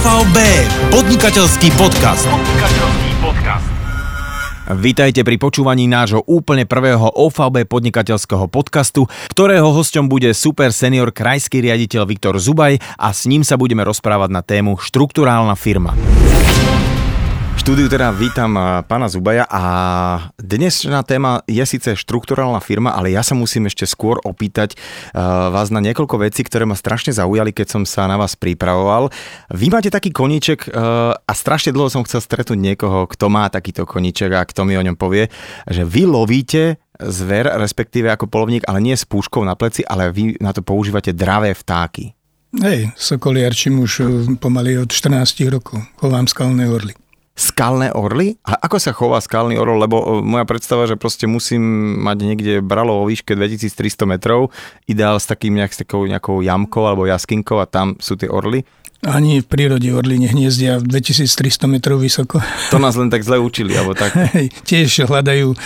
OVB, podnikateľský podcast. Vítajte pri počúvaní nášho úplne prvého OVB podnikateľského podcastu, ktorého hosťom bude super senior krajský riaditeľ Viktor Zubaj a s ním sa budeme rozprávať na tému štrukturálna firma. Štúdiu teda vítam pána Zubaja a dnešná téma je síce štrukturálna firma, ale ja sa musím ešte skôr opýtať vás na niekoľko vecí, ktoré ma strašne zaujali, keď som sa na vás pripravoval. Vy máte taký koníček a strašne dlho som chcel stretnúť niekoho, kto má takýto koníček a kto mi o ňom povie, že vy lovíte zver, respektíve ako polovník, ale nie s puškou na pleci, ale vy na to používate dravé vtáky. Hej, sokoliarčím už pomaly od 14 rokov, chovám skalné orly. Skalné orly? A ako sa chová skalný orol? Lebo moja predstava, že proste musím mať niekde bralo o výške 2300 metrov, ideál s takým nejakou jamkou alebo jaskinkou a tam sú tie orly. Ani v prírode orly nehniezdia 2300 metrov vysoko. To nás len tak zle učili, alebo tak. Tiež hľadajú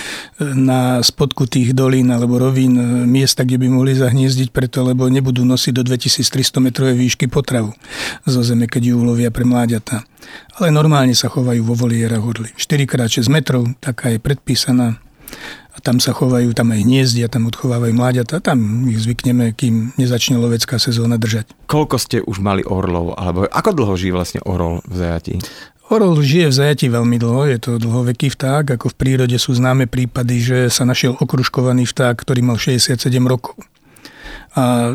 na spodku tých dolín alebo rovín miesta, kde by mohli zahniezdiť, preto lebo nebudú nosiť do 2300 metrovej výšky potravu zo zeme, keď ju ulovia pre mláďatá. Ale normálne sa chovajú vo volierách orly. 4x6 metrov, taká je predpísaná. A tam sa chovajú, tam aj hniezdia, tam odchovávajú mláďata, tam ich zvykneme, kým nezačne lovecká sezóna držať. Koľko ste už mali orlov, alebo ako dlho žije vlastne orol v zajatí? Orol žije v zajatí veľmi dlho, je to dlhoveký vták, ako v prírode sú známe prípady, že sa našiel okružkovaný vták, ktorý mal 67 rokov. A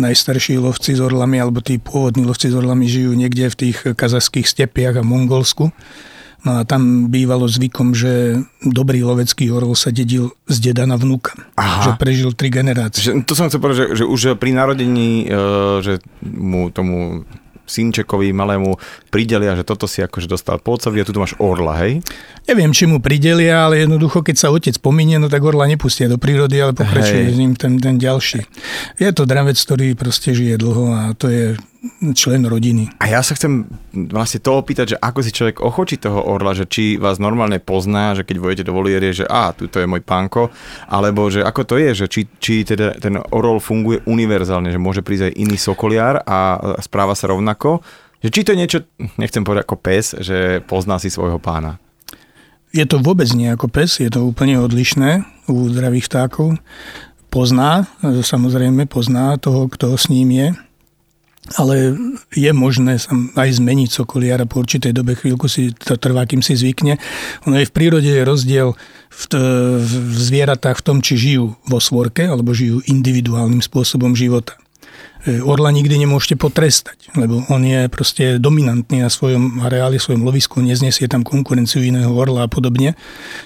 najstarší lovci s orlami, alebo tí pôvodní lovci s orlami žijú niekde v tých kazachských stepiach a Mongolsku. No a tam bývalo zvykom, že dobrý lovecký orol sa dedil z deda na vnúka. Aha. Že prežil 3 generácie. To som chcel povedať, že už pri narodení, že mu tomu synčekovi malému pridelia, že toto si akože dostal po otcovi a tu máš orla, hej? Neviem, či mu pridelia, ale jednoducho, keď sa otec pominie, no tak orla nepustia do prírody, ale pokračuje s ním ten ďalší. Je to dravec, ktorý proste žije dlho a to je člen rodiny. A ja sa chcem vlastne to opýtať, že ako si človek ochočí toho orla, že či vás normálne pozná, že keď vojete do volierie, že tuto je môj pánko, alebo že ako to je, že či teda ten orol funguje univerzálne, že môže prísť aj iný sokoliar a správa sa rovnako, že či to je niečo, nechcem povedať ako pes, že pozná si svojho pána. Je to vôbec nie ako pes, je to úplne odlišné u zdravých vtákov. Samozrejme pozná toho, kto s ním je. Ale je možné sa aj zmeniť sokoliara po určitej dobe, chvíľku si to trvá, kým si zvykne. Ono je v prírode rozdiel v zvieratách v tom, či žijú vo svorke, alebo žijú individuálnym spôsobom života. Orla nikdy nemôžete potrestať, lebo on je proste dominantný na svojom areáli, svojom lovisku, neznesie tam konkurenciu iného orla a podobne.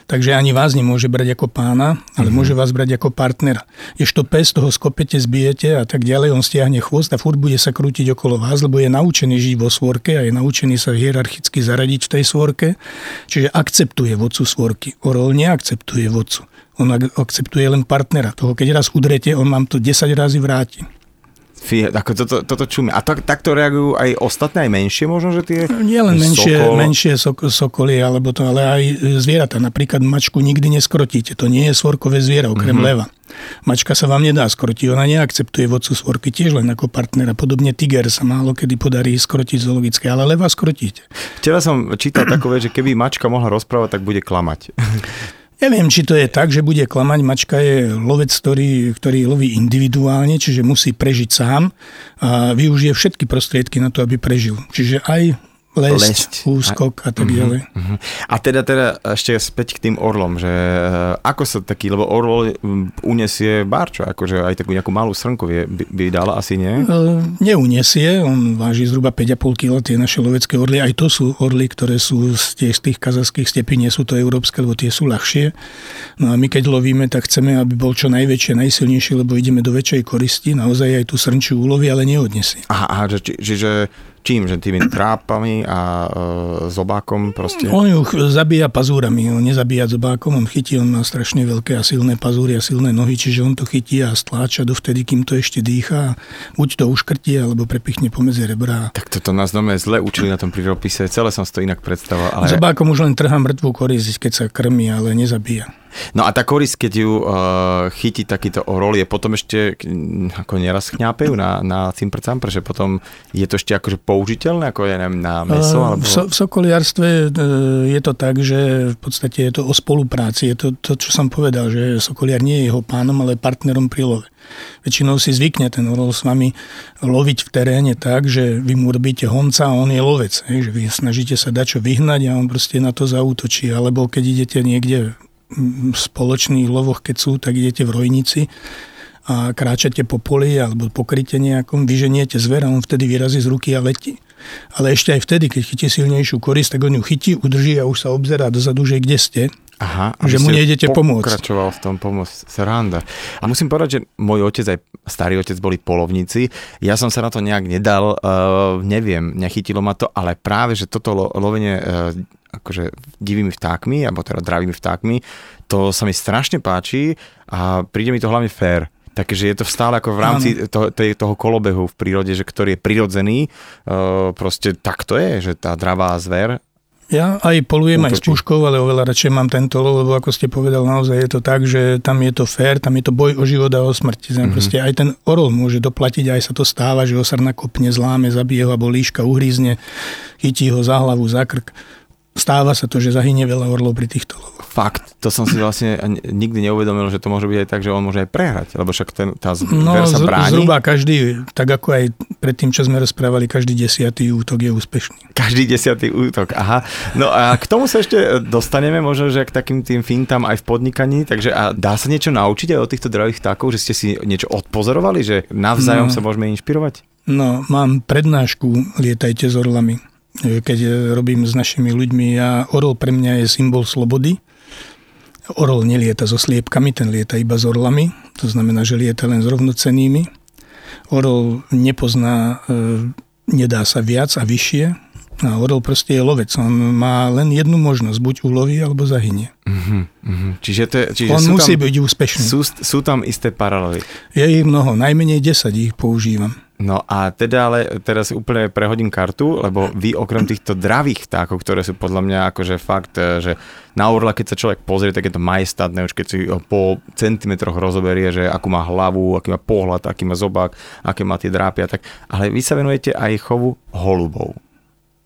Takže ani vás nemôže brať ako pána, ale môže vás brať ako partnera. Ježto pes, toho skopete, zbijete a tak ďalej, on stiahne chvost a furt bude sa krútiť okolo vás, lebo je naučený žiť vo svorke a je naučený sa hierarchicky zaradiť v tej svorke. Čiže akceptuje vodcu svorky. Orol neakceptuje vodcu. On akceptuje len partnera. Toho, keď raz udrete, on vám to 10 razy vráti. Ako toto čumie. A takto reagujú aj ostatné, aj menšie možno, že tie... Nie len menšie sokoly, alebo to, ale aj zvieratá. Napríklad mačku nikdy neskrotíte. To nie je svorkové zviera, okrem leva. Mačka sa vám nedá skrotiť, ona neakceptuje vodcu svorky tiež len ako partnera. Podobne tiger sa málo kedy podarí skrotiť zoologické, ale leva skrotíte. Včera som čítal takové, že keby mačka mohla rozprávať, tak bude klamať. Neviem, či to je tak, že bude klamať. Mačka je lovec, ktorý loví individuálne, čiže musí prežiť sám a využije všetky prostriedky na to, aby prežil. Čiže aj lesť, úskok a tak ďalej. A teda ešte späť k tým orlom, že ako sa taký, lebo orl uniesie barčo, akože aj takú nejakú malú srnku by dala, asi nie? Neuniesie, on váži zhruba 5,5 kg, tie naše lovecké orly, aj to sú orly, ktoré sú z tých kazachských stepí, nie sú to európske, lebo tie sú ľahšie. No a my keď lovíme, tak chceme, aby bol čo najväčšie, najsilnejšie, lebo ideme do väčšej koristi, naozaj aj tú srnčiu úlovi, ale neodniesie. Aha, že čím? Že tými trápami a zobákom proste? On ju zabíja pazúrami, on nezabíja zobákom, on chytí, on má strašne veľké a silné pazúry a silné nohy, čiže on to chytí a stláča dovtedy, kým to ešte dýchá, buď to uškrtí, alebo prepichne pomedzi rebra. Tak toto nás doma zle učili na tom prírodopise, celé som si to inak predstavoval. Ale... Zobákom už len trhá mŕtvú korisť, keď sa krmí, ale nezabíja. No a tá korisť, keď ju chytí takýto orol, je potom ešte ako neraz chňápejú na cimpr-campr, že potom je to ešte akože použiteľné, ako ja neviem, na mäso? Alebo... V sokoliarstve je to tak, že v podstate je to o spolupráci. Je to, čo som povedal, že sokoliar nie je jeho pánom, ale partnerom pri love. Väčšinou si zvykne ten orol s vami loviť v teréne tak, že vy mu robíte honca a on je lovec. Že vy snažíte sa dačo vyhnať a on proste na to zaútočí. Alebo keď idete niekde v spoločných lovoch, keď sú, tak idete v rojnici a kráčate po poli alebo po kryte nejakom, vyženiete zver a on vtedy vyrazí z ruky a letí. Ale ešte aj vtedy, keď chytí silnejšiu korisť, tak on ju chytí, udrží a už sa obzerá dozadu, že kde ste. Aha, že mu nejdete pomôcť. Pokračoval v tom pomôcť. Sranda. A musím povedať, že môj otec aj starý otec boli polovníci. Ja som sa na to nejak nedal, neviem, nechytilo ma to, ale práve, že toto lovenie akože divými vtákmi, alebo teda dravými vtákmi, to sa mi strašne páči a príde mi to hlavne fér. Takže je to stále ako v rámci toho kolobehu v prírode, že ktorý je prirodzený, proste tak to je, že tá dravá zver. Ja aj polujem aj s puškou, ale oveľa radšej mám tento lov, lebo ako ste povedal, naozaj je to tak, že tam je to fér, tam je to boj o život a o smrť. Proste aj ten orol môže doplatiť, aj sa to stáva, že ho srna kopne, zláme, zabije ho, alebo líška uhrízne, chytí ho za hlavu, za krk. Stáva sa to, že zahynie veľa orlov pri týchto lovoch. Fakt, to som si vlastne nikdy neuvedomil, že to môže byť aj tak, že on môže aj prehrať, lebo však tá zver sa bráni. Zhruba každý, tak ako aj predtým, čo sme rozprávali, každý 10. útok je úspešný. Každý 10. útok, aha. No a k tomu sa ešte dostaneme možno, že k takým tým fintám aj v podnikaní, takže a dá sa niečo naučiť aj od týchto dravých vtákov, že ste si niečo odpozorovali, že navzájom sa môžeme inšpirovať? No, mám prednášku Lietajte s orlami. Keď robím s našimi ľuďmi, orol pre mňa je symbol slobody. Orol nelieta so sliepkami, ten lieta iba s orlami, to znamená, že lieta len s rovnocennými. Orol nepozná, nedá sa viac a vyššie. A orol proste je lovec, on má len jednu možnosť, buď uloví, alebo zahynie. Čiže on musí byť úspešný. Sú tam isté paralely. Je ich mnoho, najmenej 10 ich používam. No a teda ale teraz úplne prehodím kartu, lebo vy okrem týchto dravých vtákov, ktoré sú podľa mňa akože fakt, že na orla, keď sa človek pozrie, tak je to majestátne, už keď si po centimetroch rozoberie, že akú má hlavu, aký má pohľad, aký má zobák, aké má tie drápy a tak. Ale vy sa venujete aj chovu holubov.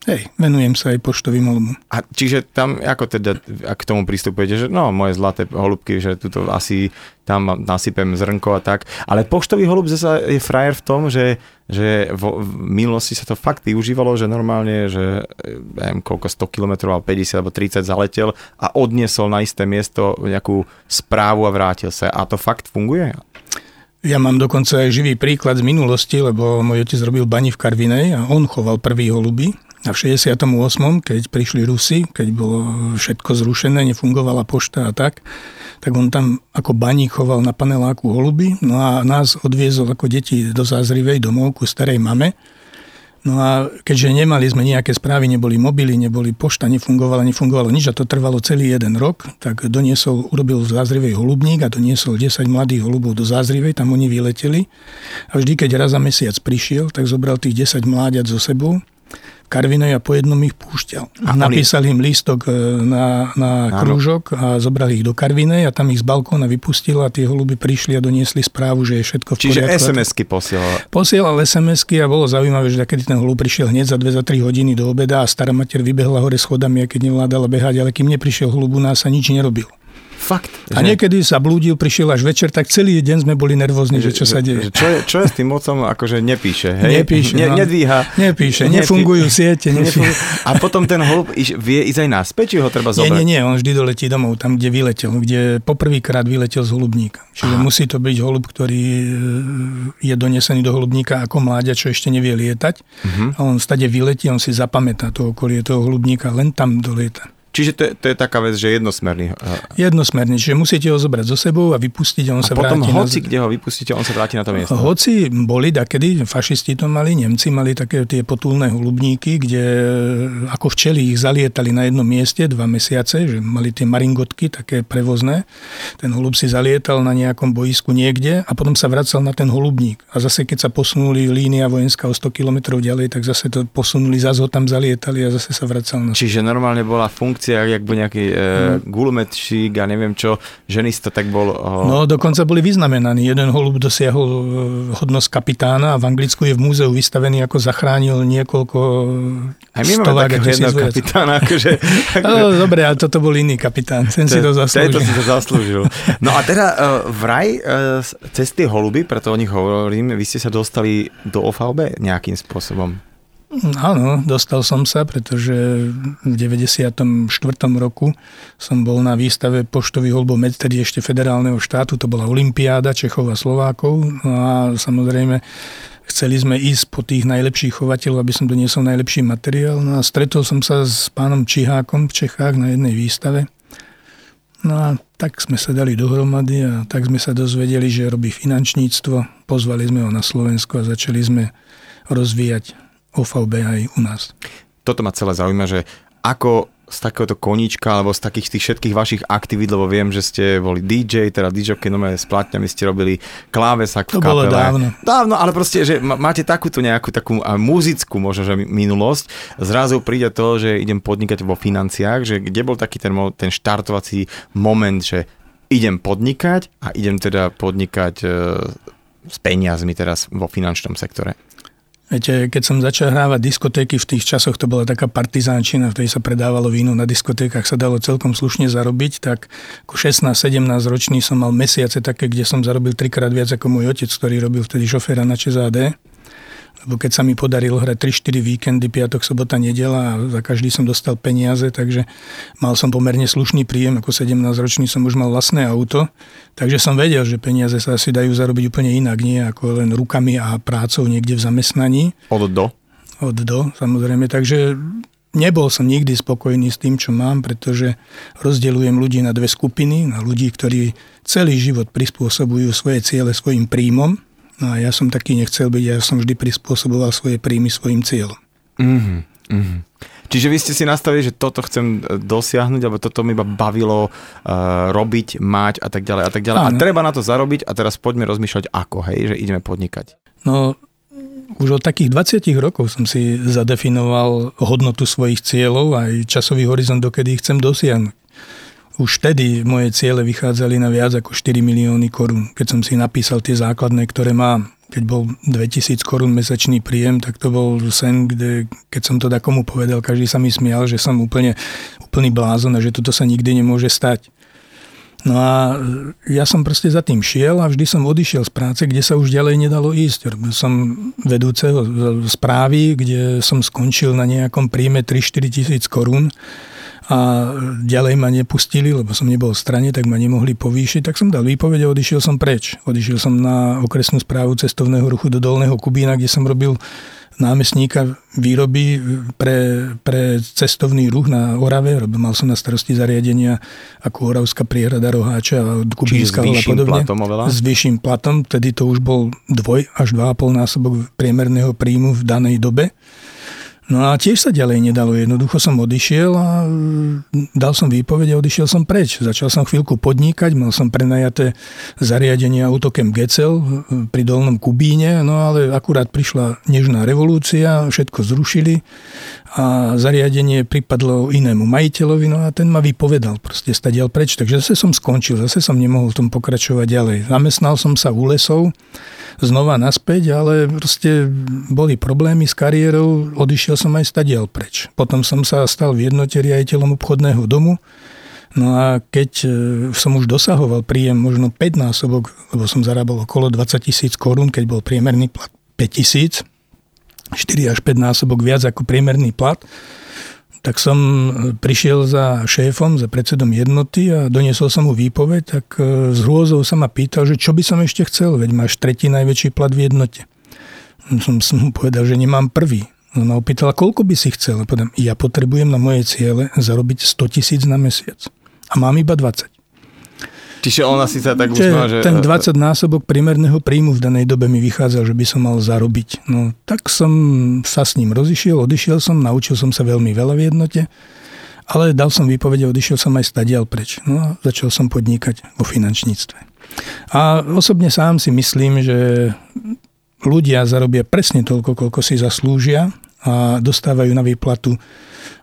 Hej, venujem sa aj poštovým holubom. A čiže tam, ako teda k tomu pristupujete, že no, moje zlaté holubky, že tuto asi tam nasypem zrnko a tak, ale poštový holub zase je frajer v tom, že v minulosti sa to fakt využívalo, že normálne, že neviem koľko, 100 km, 50 alebo 30 zaletel a odniesol na isté miesto nejakú správu a vrátil sa. A to fakt funguje? Ja mám dokonca aj živý príklad z minulosti, lebo môj otec robil bani v Karvinej a on choval prvý holuby. A v 68., keď prišli Rusi, keď bolo všetko zrušené, nefungovala pošta a tak on tam ako baník choval na paneláku holuby, no a nás odviezol ako deti do Zázrivej domov ku starej mame. No a keďže nemali sme nejaké správy, neboli mobily, neboli pošta, nefungovalo nič a to trvalo celý jeden rok, tak urobil v Zázrivej holubník a doniesol 10 mladých holubov do Zázrivej, tam oni vyleteli. A vždy, keď raz za mesiac prišiel, tak zobral tých 10 mláďat so sebou Karvinoja, po jednom ich púšťal. Napísal im lístok na krúžok a zobrali ich do Karvinej a tam ich z balkóna vypustil a tie holuby prišli a doniesli správu, že je všetko v poriadku. Čiže SMS-ky posielal. Posielal SMS-ky a bolo zaujímavé, že kedy ten holub prišiel hneď za 2-3 hodiny do obeda a stará mater vybehla hore schodami, aj keď nevládala behať, ale kým neprišiel holub, u nás sa nič nerobil. Fakt. A niekedy sa blúdil, prišiel až večer, tak celý deň sme boli nervózni, že čo sa deje. Čo je s tým mocom, akože nepíše, hej? Nepíše, no. Nedvíha. Nepíše, nefungujú siete. A potom ten holub vie ísť aj naspäť, či ho treba zobrať? Nie, on vždy doletí domov, tam, kde vyletel, kde poprvýkrát vyletel z holubníka. Čiže musí to byť holub, ktorý je donesený do holubníka ako mláďa, čo ešte nevie lietať. A on stade vyletí, on si zapamätá to okolie toho holubníka, len tam dolieta. Čiže to je taká vec, že je jednosmerný. Jednosmerný, čiže musíte ho zobrať so sebou a vypustiť a on sa vráti. A potom hoci, kde ho vypustíte, on sa vráti na to miesto. Hoci boli takedy, fašisti to mali, Nemci mali také tie potulné holubníky, kde ako včeli ich zalietali na jednom mieste 2 mesiace, že mali tie maringotky, také prevozné. Ten holub si zalietal na nejakom boisku niekde a potom sa vracal na ten holubník. A zase, keď sa posunuli línia vojenská o 100 km ďalej, tak zase to posunuli, zase ho tam zalietali a zase sa vracal na. Čiže normálne bola funkcia akciách, jak bol nejaký guľometčík a neviem čo, ženista, tak bol... No, dokonca boli vyznamenaní. Jeden holub dosiahol hodnosť kapitána a v Anglicku je v múzeu vystavený, ako zachránil niekoľko stovák a tisíc vojac. No, dobre, ale toto bol iný kapitán. Ten si to zaslúžil. No a teda vraj cez tie holuby, preto o nich hovorím, vy ste sa dostali do OVB nejakým spôsobom? Áno, dostal som sa, pretože v 94. roku som bol na výstave poštových holbov medtedy ešte federálneho štátu, to bola olympiáda Čechov a Slovákov, no a samozrejme chceli sme ísť po tých najlepších chovateľov, aby som doniesol najlepší materiál, no a stretol som sa s pánom Čihákom v Čechách na jednej výstave. No a tak sme sa dali dohromady a tak sme sa dozvedeli, že robí finančníctvo. Pozvali sme ho na Slovensko a začali sme rozvíjať OVB aj u nás. Toto ma celé zaujíma, že ako z takéhoto koníčka alebo z takých tých všetkých vašich aktivít, lebo viem, že ste boli DJ, teda DJ, keď nové s platňami ste robili klávesak v kapele. To bolo dávno. Dávno, ale proste, že máte takúto nejakú takú muzickú možno, že minulosť. Zrazu príde to, že idem podnikať vo financiách, že kde bol taký ten štartovací moment, že idem podnikať a idem teda podnikať s peniazmi teraz vo finančnom sektore. Viete, keď som začal hrávať diskotéky, v tých časoch to bola taká partizánčina, v ktorej sa predávalo víno, na diskotékach sa dalo celkom slušne zarobiť, tak ako 16-17 ročný som mal mesiace také, kde som zarobil trikrát viac ako môj otec, ktorý robil vtedy šoféra na ČZAD. Lebo keď sa mi podarilo hrať 3-4 víkendy, piatok, sobota, nedeľa a za každý som dostal peniaze, takže mal som pomerne slušný príjem, ako 17-ročný som už mal vlastné auto, takže som vedel, že peniaze sa asi dajú zarobiť úplne inak, nie ako len rukami a prácou niekde v zamestnaní. Od do? Od do, samozrejme, takže nebol som nikdy spokojný s tým, čo mám, pretože rozdeľujem ľudí na dve skupiny, na ľudí, ktorí celý život prispôsobujú svoje ciele svojim príjmom. No a ja som taký nechcel byť, ja som vždy prispôsoboval svoje príjmy svojim cieľom. Čiže vy ste si nastavili, že toto chcem dosiahnuť, alebo toto mi iba bavilo robiť, mať a tak ďalej a tak ďalej. Áno. A treba na to zarobiť a teraz poďme rozmýšľať ako, hej, že ideme podnikať. No, už od takých 20 rokov som si zadefinoval hodnotu svojich cieľov a aj časový horizont, dokedy ich chcem dosiahnuť. Už vtedy moje ciele vychádzali na viac ako 4 milióny korún. Keď som si napísal tie základné, ktoré mám, keď bol 2000 korún mesačný príjem, tak to bol sen, kde, keď som to takomu povedal, každý sa mi smial, že som úplný blázon a že toto sa nikdy nemôže stať. No a ja som proste za tým šiel a vždy som odišiel z práce, kde sa už ďalej nedalo ísť. Robil som vedúceho správy, kde som skončil na nejakom príjme 3-4 tisíc korún. A ďalej ma nepustili, lebo som nebol v strane, tak ma nemohli povýšiť, tak som dal výpoveď a odišiel som preč. Odišiel som na okresnú správu cestovného ruchu do Dolného Kubína, kde som robil námestníka výroby pre cestovný ruch na Orave. Mal som na starosti zariadenia ako Oravská priehrada, Roháča, Kubínska a podobne. S vyšším platom, tedy to už bol 2 až 2,5 násobok priemerného príjmu v danej dobe. No a tiež sa ďalej nedalo. Jednoducho som odišiel a dal som výpoveď a odišiel som preč. Začal som chvíľku podnikať, mal som prenajaté zariadenie autokem Gecel pri Dolnom Kubíne, no ale akurát prišla nežná revolúcia, všetko zrušili a zariadenie pripadlo inému majiteľovi, no a ten ma vypovedal proste stadiaľ preč. Takže zase som skončil, zase som nemohol v tom pokračovať ďalej. Zamestnal som sa u lesov, znova naspäť, ale proste boli problémy s kariérou, odišiel som aj stadiaľ preč. Potom som sa stal v jednote riaditeľom obchodného domu. No a keď som už dosahoval príjem možno 5 násobok, lebo som zarábal okolo 20 tisíc korún, keď bol priemerný plat 5 tisíc, 4 až 5 násobok viac ako priemerný plat, tak som prišiel za šéfom, za predsedom jednoty a doniesol som mu výpoveď, tak s hrôzou sa ma pýtal, že čo by som ešte chcel, veď máš 3. najväčší plat v jednote. Som mu povedal, že nemám 1. On ma opýtala, koľko by si chcel. A povedal, ja potrebujem na moje ciele zarobiť 100 tisíc na mesiac. A mám iba 20. Čiže ona si sa tak usmá, že... Ten 20 násobok priemerného príjmu v danej dobe mi vychádzal, že by som mal zarobiť. No tak som sa s ním rozišiel, odišiel som, naučil som sa veľmi veľa v jednote, ale dal som výpovede, odišiel som aj stadiaľ preč. No a začal som podnikať vo finančníctve. A osobne sám si myslím, že ľudia zarobia presne toľko, koľko si zaslúžia a dostávajú na výplatu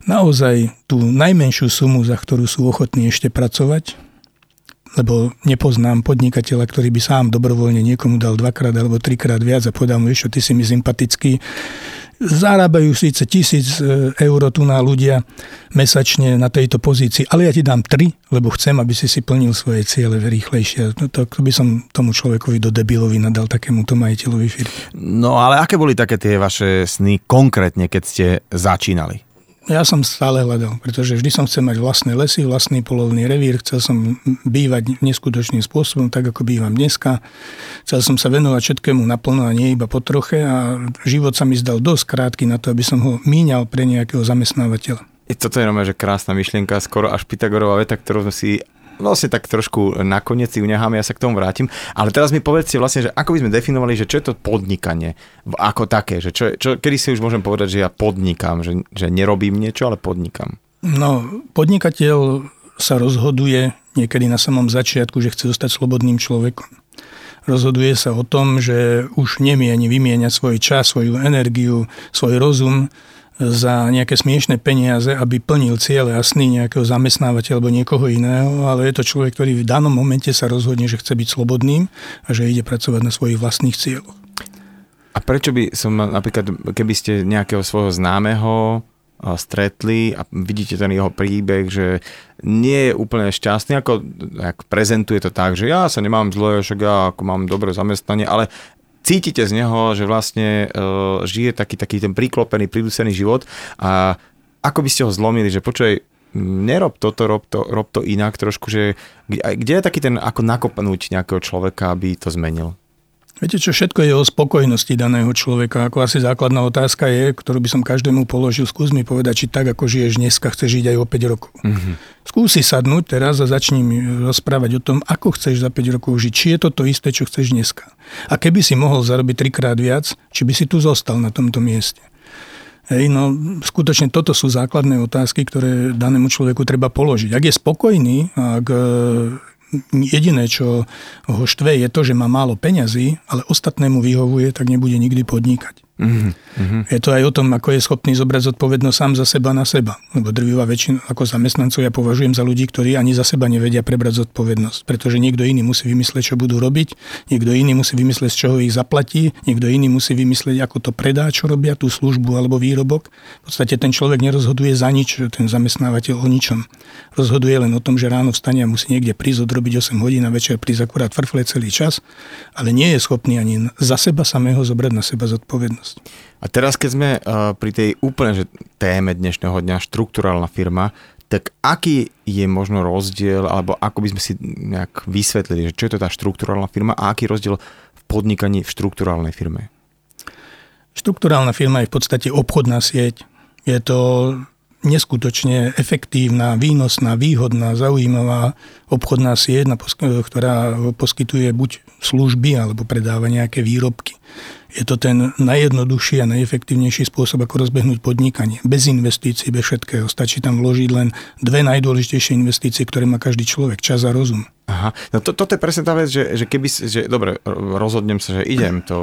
naozaj tú najmenšiu sumu, za ktorú sú ochotní ešte pracovať, lebo nepoznám podnikateľa, ktorý by sám dobrovoľne niekomu dal 2-krát alebo 3-krát viac a povedal mu, vieš čo, ty si mi sympatický. Zarábajú síce 1000 eur tu na ľudia mesačne na tejto pozícii, ale ja ti dám 3, lebo chcem, aby si si plnil svoje ciele rýchlejšie. No, to by som tomu človekovi do debilovi nadal, takémuto majiteľovi firmy. No ale aké boli také tie vaše sny konkrétne, keď ste začínali? Ja som stále hľadal, pretože vždy som chcel mať vlastné lesy, vlastný polovný revír, chcel som bývať neskutočným spôsobom, tak ako bývam dneska. Chcel som sa venovať všetkému naplno a nie iba po troche a život sa mi zdal dosť krátky na to, aby som ho míňal pre nejakého zamestnávateľa. Toto je normálne, že krásna myšlienka, skoro až Pythagorová veta, ktorú sme si vlastne tak trošku nakoniec si uňaháme, ja sa k tomu vrátim. Ale teraz mi povedzte vlastne, že ako by sme definovali, že čo je to podnikanie ako také, že kedy si už môžem povedať, že ja podnikám, že nerobím niečo, ale podnikám. No, podnikateľ sa rozhoduje niekedy na samom začiatku, že chce zostať slobodným človekom. Rozhoduje sa o tom, že už nemieni vymieňať svoj čas, svoju energiu, svoj rozum za nejaké smiešné peniaze, aby plnil ciele a sny nejakého zamestnávateľa alebo niekoho iného, ale je to človek, ktorý v danom momente sa rozhodne, že chce byť slobodným a že ide pracovať na svojich vlastných cieľoch. A prečo by som, napríklad, keby ste nejakého svojho známeho stretli a vidíte ten jeho príbeh, že nie je úplne šťastný, ako prezentuje to tak, že ja sa nemám zle, však ja ako mám dobré zamestnanie, ale cítite z neho, že vlastne žije taký ten priklopený, pridúsený život a ako by ste ho zlomili, že počuj, nerob toto, rob to inak trošku, že kde je taký ten, ako nakopnúť nejakého človeka, aby to zmenil? Viete čo, všetko je o spokojnosti daného človeka. Ako asi základná otázka je, ktorú by som každému položil, skús mi povedať, či tak, ako žiješ dneska, chceš žiť aj o 5 rokov. Mm-hmm. Skúsi sadnúť teraz a začni mi rozprávať o tom, ako chceš za 5 rokov žiť, či je to to isté, čo chceš dneska. A keby si mohol zarobiť 3-krát viac, či by si tu zostal na tomto mieste. Hej, no skutočne toto sú základné otázky, ktoré danému človeku treba položiť. Ak je spokojný, ak jediné, čo ho štve, je to, že má málo peňazí, ale ostatnému vyhovuje, tak nebude nikdy podnikať. Mm-hmm. Je to aj o tom, ako je schopný zobrať zodpovednosť sám za seba na seba. Lebo drvivá väčšina ako zamestnancov ja považujem za ľudí, ktorí ani za seba nevedia prebrať zodpovednosť. Pretože niekto iný musí vymyslieť, čo budú robiť, niekto iný musí vymyslieť, z čoho ich zaplatí, niekto iný musí vymyslieť, ako to predá, čo robia, tú službu alebo výrobok. V podstate ten človek nerozhoduje za nič, ten zamestnávateľ o ničom. Rozhoduje len o tom, že ráno vstane a musí niekde prísť odrobiť 8 hodín a večer prísť akurát frfle celý čas, ale nie je schopný ani za seba samého zobrať na seba zodpovednosť. A teraz, keď sme pri tej úplne že téme dnešného dňa, štrukturálna firma, tak aký je možno rozdiel, alebo ako by sme si nejak vysvetlili, že čo je to tá štrukturálna firma a aký rozdiel v podnikaní v štrukturálnej firme? Štrukturálna firma je v podstate obchodná sieť. Je to neskutočne efektívna, výnosná, výhodná, zaujímavá obchodná sieť, ktorá poskytuje buď služby, alebo predáva nejaké výrobky. Je to ten najjednoduchší a najefektívnejší spôsob, ako rozbehnúť podnikanie. Bez investícií, bez všetkého. Stačí tam vložiť len 2 najdôležitejšie investície, ktoré má každý človek. Čas a rozum. Aha. No toto je presne tá vec, že keby... dobre, rozhodnem sa, že idem to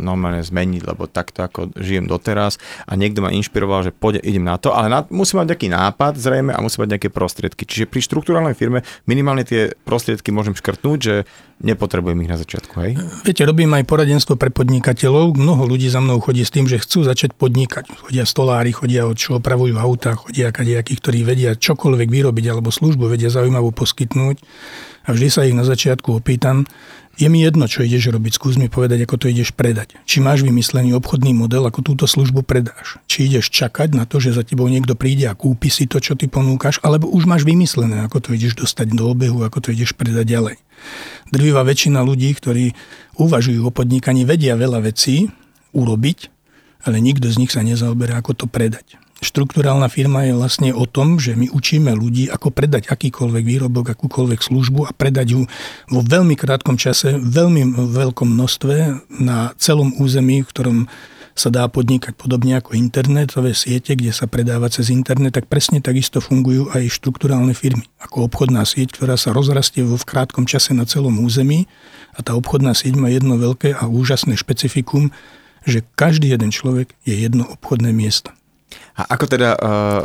normálne zmeniť, lebo takto, ako žijem doteraz a niekto ma inšpiroval, že poď, idem na to, ale musí mať nejaký nápad zrejme a musí mať nejaké prostriedky. Čiže pri štrukturálnej firme minimálne tie prostriedky môžem škrtnúť, že nepotrebujem ich na začiatku, hej? Viete, robím aj poradenstvo pre podnikateľov. Mnoho ľudí za mnou chodí s tým, že chcú začať podnikať. Chodia stolári, chodia, čo opravujú autá, chodia kadejakí, ktorí vedia čokoľvek vyrobiť alebo službu vedia zaujímavú poskytnúť. A vždy sa ich na začiatku opýtam, je mi jedno, čo ideš robiť, skús mi povedať, ako to ideš predať. Či máš vymyslený obchodný model, ako túto službu predáš. Či ideš čakať na to, že za tebou niekto príde a kúpi si to, čo ty ponúkaš, alebo už máš vymyslené, ako to ideš dostať do obehu, ako to ideš predať ďalej. Drvivá väčšina ľudí, ktorí uvažujú o podnikaní, vedia veľa vecí urobiť, ale nikto z nich sa nezaoberá, ako to predať. Štrukturálna firma je vlastne o tom, že my učíme ľudí, ako predať akýkoľvek výrobok, akúkoľvek službu a predať ju vo veľmi krátkom čase, veľmi veľkom množstve na celom území, v ktorom sa dá podnikať. Podobne ako internetové siete, kde sa predáva cez internet, tak presne takisto fungujú aj štrukturálne firmy. Ako obchodná sieť, ktorá sa rozrastie v krátkom čase na celom území a tá obchodná sieť má jedno veľké a úžasné špecifikum, že každý jeden človek je jedno obchodné miesto. A ako teda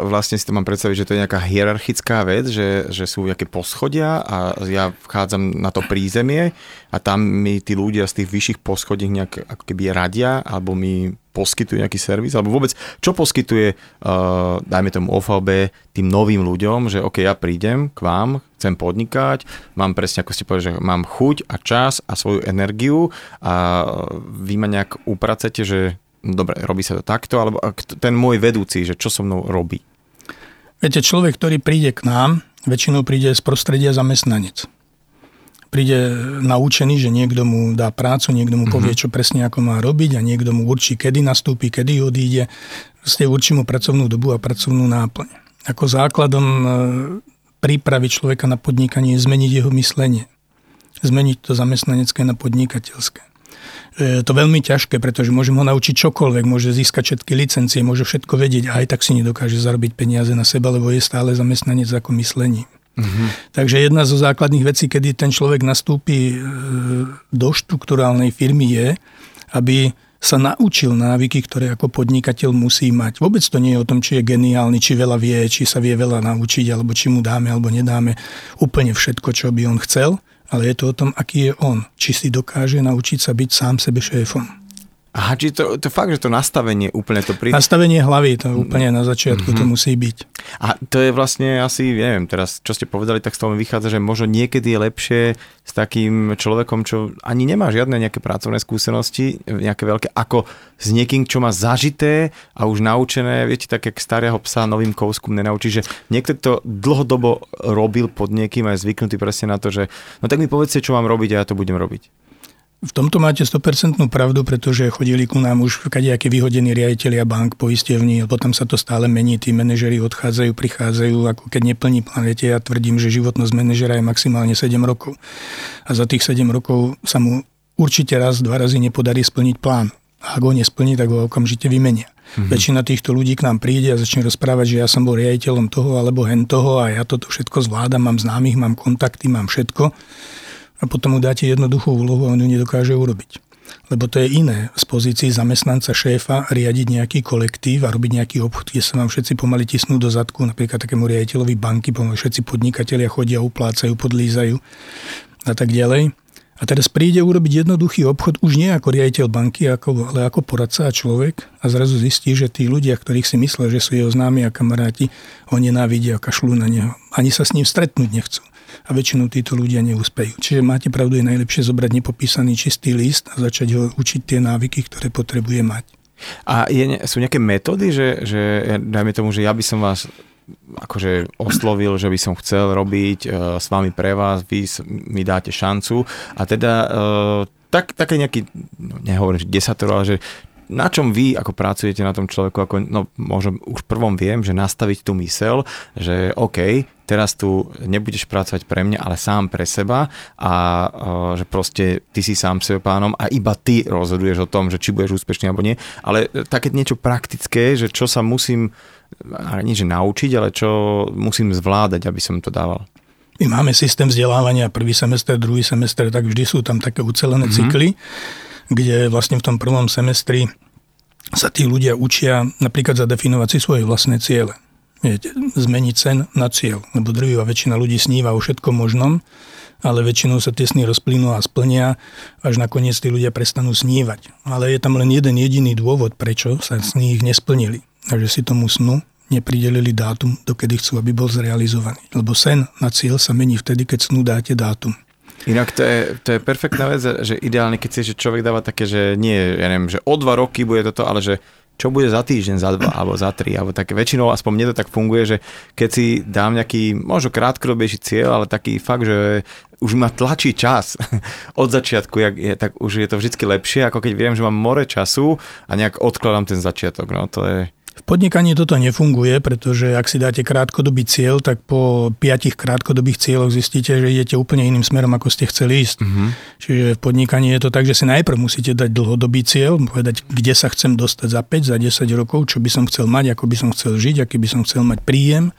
vlastne si to mám predstaviť, že to je nejaká hierarchická vec, že sú nejaké poschodia a ja vchádzam na to prízemie a tam mi tí ľudia z tých vyšších poschodí nejak ako keby radia alebo mi poskytujú nejaký servis, alebo vôbec čo poskytuje, dajme tomu OVB, tým novým ľuďom, že OK, ja prídem k vám, chcem podnikať, mám presne, ako ste povedali, že mám chuť a čas a svoju energiu a vy ma nejak upracete, že dobre, robí sa to takto, alebo ten môj vedúci, že čo so mnou robí? Viete, človek, ktorý príde k nám, väčšinou príde z prostredia zamestnanec. Príde naučený, že niekto mu dá prácu, niekto mu povie, čo presne ako má robiť a niekto mu určí, kedy nastúpi, kedy odíde. Vlastne určí mu pracovnú dobu a pracovnú náplň. Ako základom prípravy človeka na podnikanie je zmeniť jeho myslenie. Zmeniť to zamestnanecké na podnikateľské. Je to veľmi ťažké, pretože môžem ho naučiť čokoľvek, môže získať všetky licencie, môže všetko vedieť a aj tak si nedokáže zarobiť peniaze na seba, lebo je stále zamestnanec ako myslení. Takže jedna zo základných vecí, kedy ten človek nastúpi do štrukturálnej firmy je, aby sa naučil návyky, ktoré ako podnikateľ musí mať. Vôbec to nie je o tom, či je geniálny, či veľa vie, či sa vie veľa naučiť, alebo či mu dáme, alebo nedáme úplne všetko, čo by on chcel, ale je to o tom, aký je on. Či si dokáže naučiť sa byť sám sebe šéfom. Aha, či to fakt, že to nastavenie úplne to príde. Nastavenie hlavy, to úplne na začiatku to musí byť. A to je vlastne asi, neviem, teraz čo ste povedali, tak z toho mi vychádza, že možno niekedy je lepšie s takým človekom, čo ani nemá žiadne nejaké pracovné skúsenosti, nejaké veľké, ako s niekým, čo má zažité a už naučené, viete, tak jak starého psa novým kouskom nenaučí, že niekto to dlhodobo robil pod niekým a je zvyknutý presne na to, že no tak mi povedzte, čo mám robiť a ja to budem robiť. V tomto máte 100% pravdu, pretože chodili ku nám už kadejaké vyhodení riaditelia bank, poistevní, lebo tam sa to stále mení, tí manažeri odchádzajú, prichádzajú, ako keď neplní plán. Ja tvrdím, že životnosť manažera je maximálne 7 rokov. A za tých 7 rokov sa mu určite raz, dva razy nepodarí splniť plán. A ak ho nesplní, tak ho okamžite vymenia. Väčšina týchto ľudí k nám príde a začne rozprávať, že ja som bol riaditeľom toho alebo hen toho a ja toto všetko zvládam, mám známych, mám kontakty, mám všetko. A potom mu dáte jednoduchú úlohu a on ju nedokáže urobiť. Lebo to je iné z pozícií zamestnanca šéfa riadiť nejaký kolektív a robiť nejaký obchod, kde sa vám všetci pomaly tisnú do zadku, napríklad takému riaditeľovi banky, pomaly všetci podnikatelia chodia, uplácajú, podlízajú a tak ďalej. A teraz príde urobiť jednoduchý obchod už nie ako riaditeľ banky, ale ako poradca a človek a zrazu zistí, že tí ľudia, ktorých si myslel, že sú jeho známi a kamaráti, ho nenávidia, kašľú na neho. Ani sa s ním stretnúť nechcú. A väčšinou títo ľudia neúspejú. Čiže máte pravdu, je najlepšie zobrať nepopísaný čistý list a začať ho učiť tie návyky, ktoré potrebuje mať. A sú nejaké metódy, že dajme tomu, že ja by som vás akože oslovil, že by som chcel robiť s vami pre vás, vy mi dáte šancu a teda také nejaký, nehovorím, že desatoro, ale že na čom vy ako pracujete na tom človeku, ako, no možno už prvom viem, že nastaviť tú myseľ, že OK, teraz tu nebudeš pracovať pre mňa, ale sám pre seba a že proste ty si sám sebe pánom a iba ty rozhoduješ o tom, že či budeš úspešný alebo nie, ale také niečo praktické, že čo sa musím, nie že naučiť, ale čo musím zvládať, aby som to dával. My máme systém vzdelávania, prvý semester, druhý semester, tak vždy sú tam také ucelené cykly, kde vlastne v tom prvom semestri sa tí ľudia učia napríklad zadefinovať si svoje vlastné ciele. Viete, zmeniť sen na cieľ, lebo drvivá väčšina ľudí sníva o všetkom možnom, ale väčšinou sa tie sny rozplynú a splnia, až nakoniec tí ľudia prestanú snívať. Ale je tam len jeden jediný dôvod, prečo sa sny ich nesplnili. Takže si tomu snu nepridelili dátum, dokedy chcú, aby bol zrealizovaný. Lebo sen na cieľ sa mení vtedy, keď snu dáte dátum. Inak to je perfektná vec, že ideálne, keď si že človek dáva také, že nie, ja neviem, že o 2 roky bude toto, ale že čo bude za týždeň, za 2, alebo za 3, alebo tak väčšinou, aspoň mne to tak funguje, že keď si dám nejaký, možno krátkodobejší cieľ, ale taký fakt, že už ma tlačí čas od začiatku, tak už je to vždycky lepšie, ako keď viem, že mám more času a nejak odkladám ten začiatok, no to je... V podnikaní toto nefunguje, pretože ak si dáte krátkodobý cieľ, tak po 5 krátkodobých cieľoch zistíte, že idete úplne iným smerom, ako ste chceli ísť. Čiže v podnikaní je to tak, že si najprv musíte dať dlhodobý cieľ, povedať, kde sa chcem dostať za 5, za 10 rokov, čo by som chcel mať, ako by som chcel žiť, aký by som chcel mať príjem.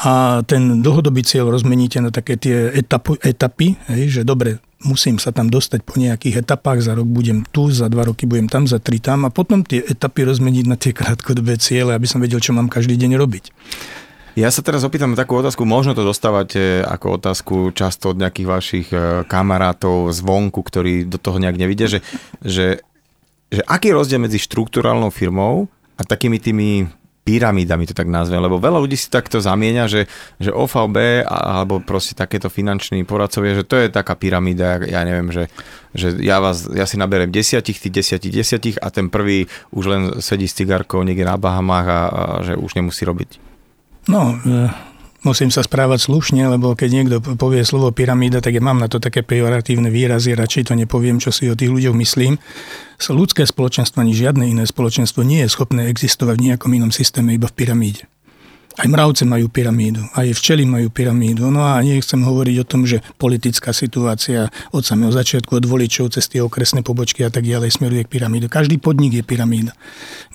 A ten dlhodobý cieľ rozmeníte na také tie etapy, hej, že dobre, musím sa tam dostať po nejakých etapách, za rok budem tu, za 2 roky budem tam, za 3 tam a potom tie etapy rozmeniť na tie krátkodobé ciele, aby som vedel, čo mám každý deň robiť. Ja sa teraz opýtam takú otázku, možno to dostávate ako otázku často od nejakých vašich kamarátov zvonku, ktorí do toho nejak nevidia, že aký je rozdiel medzi štrukturálnou firmou a takými tými pyramídami, to tak nazvem, lebo veľa ľudí si takto zamieňa, že OVB alebo proste takéto finanční poradcovia, že to je taká pyramída, ja neviem, že ja si naberiem 10, 10, 10 a ten prvý už len sedí s cigárkou niekde na Bahamách a že už nemusí robiť. No, musím sa správať slušne, lebo keď niekto povie slovo pyramída, tak ja mám na to také pejoratívne výrazy, radšej to nepoviem, čo si o tých ľuďoch myslím. Ľudské spoločenstvo ani žiadne iné spoločenstvo nie je schopné existovať v nejakom inom systéme, iba v pyramíde. Aj mravce majú pyramídu, aj včely majú pyramídu. No a nechcem hovoriť o tom, že politická situácia od samého začiatku, od voličov, cez tie okresné pobočky a tak ďalej smeruje k pyramíde. Každý podnik je pyramída,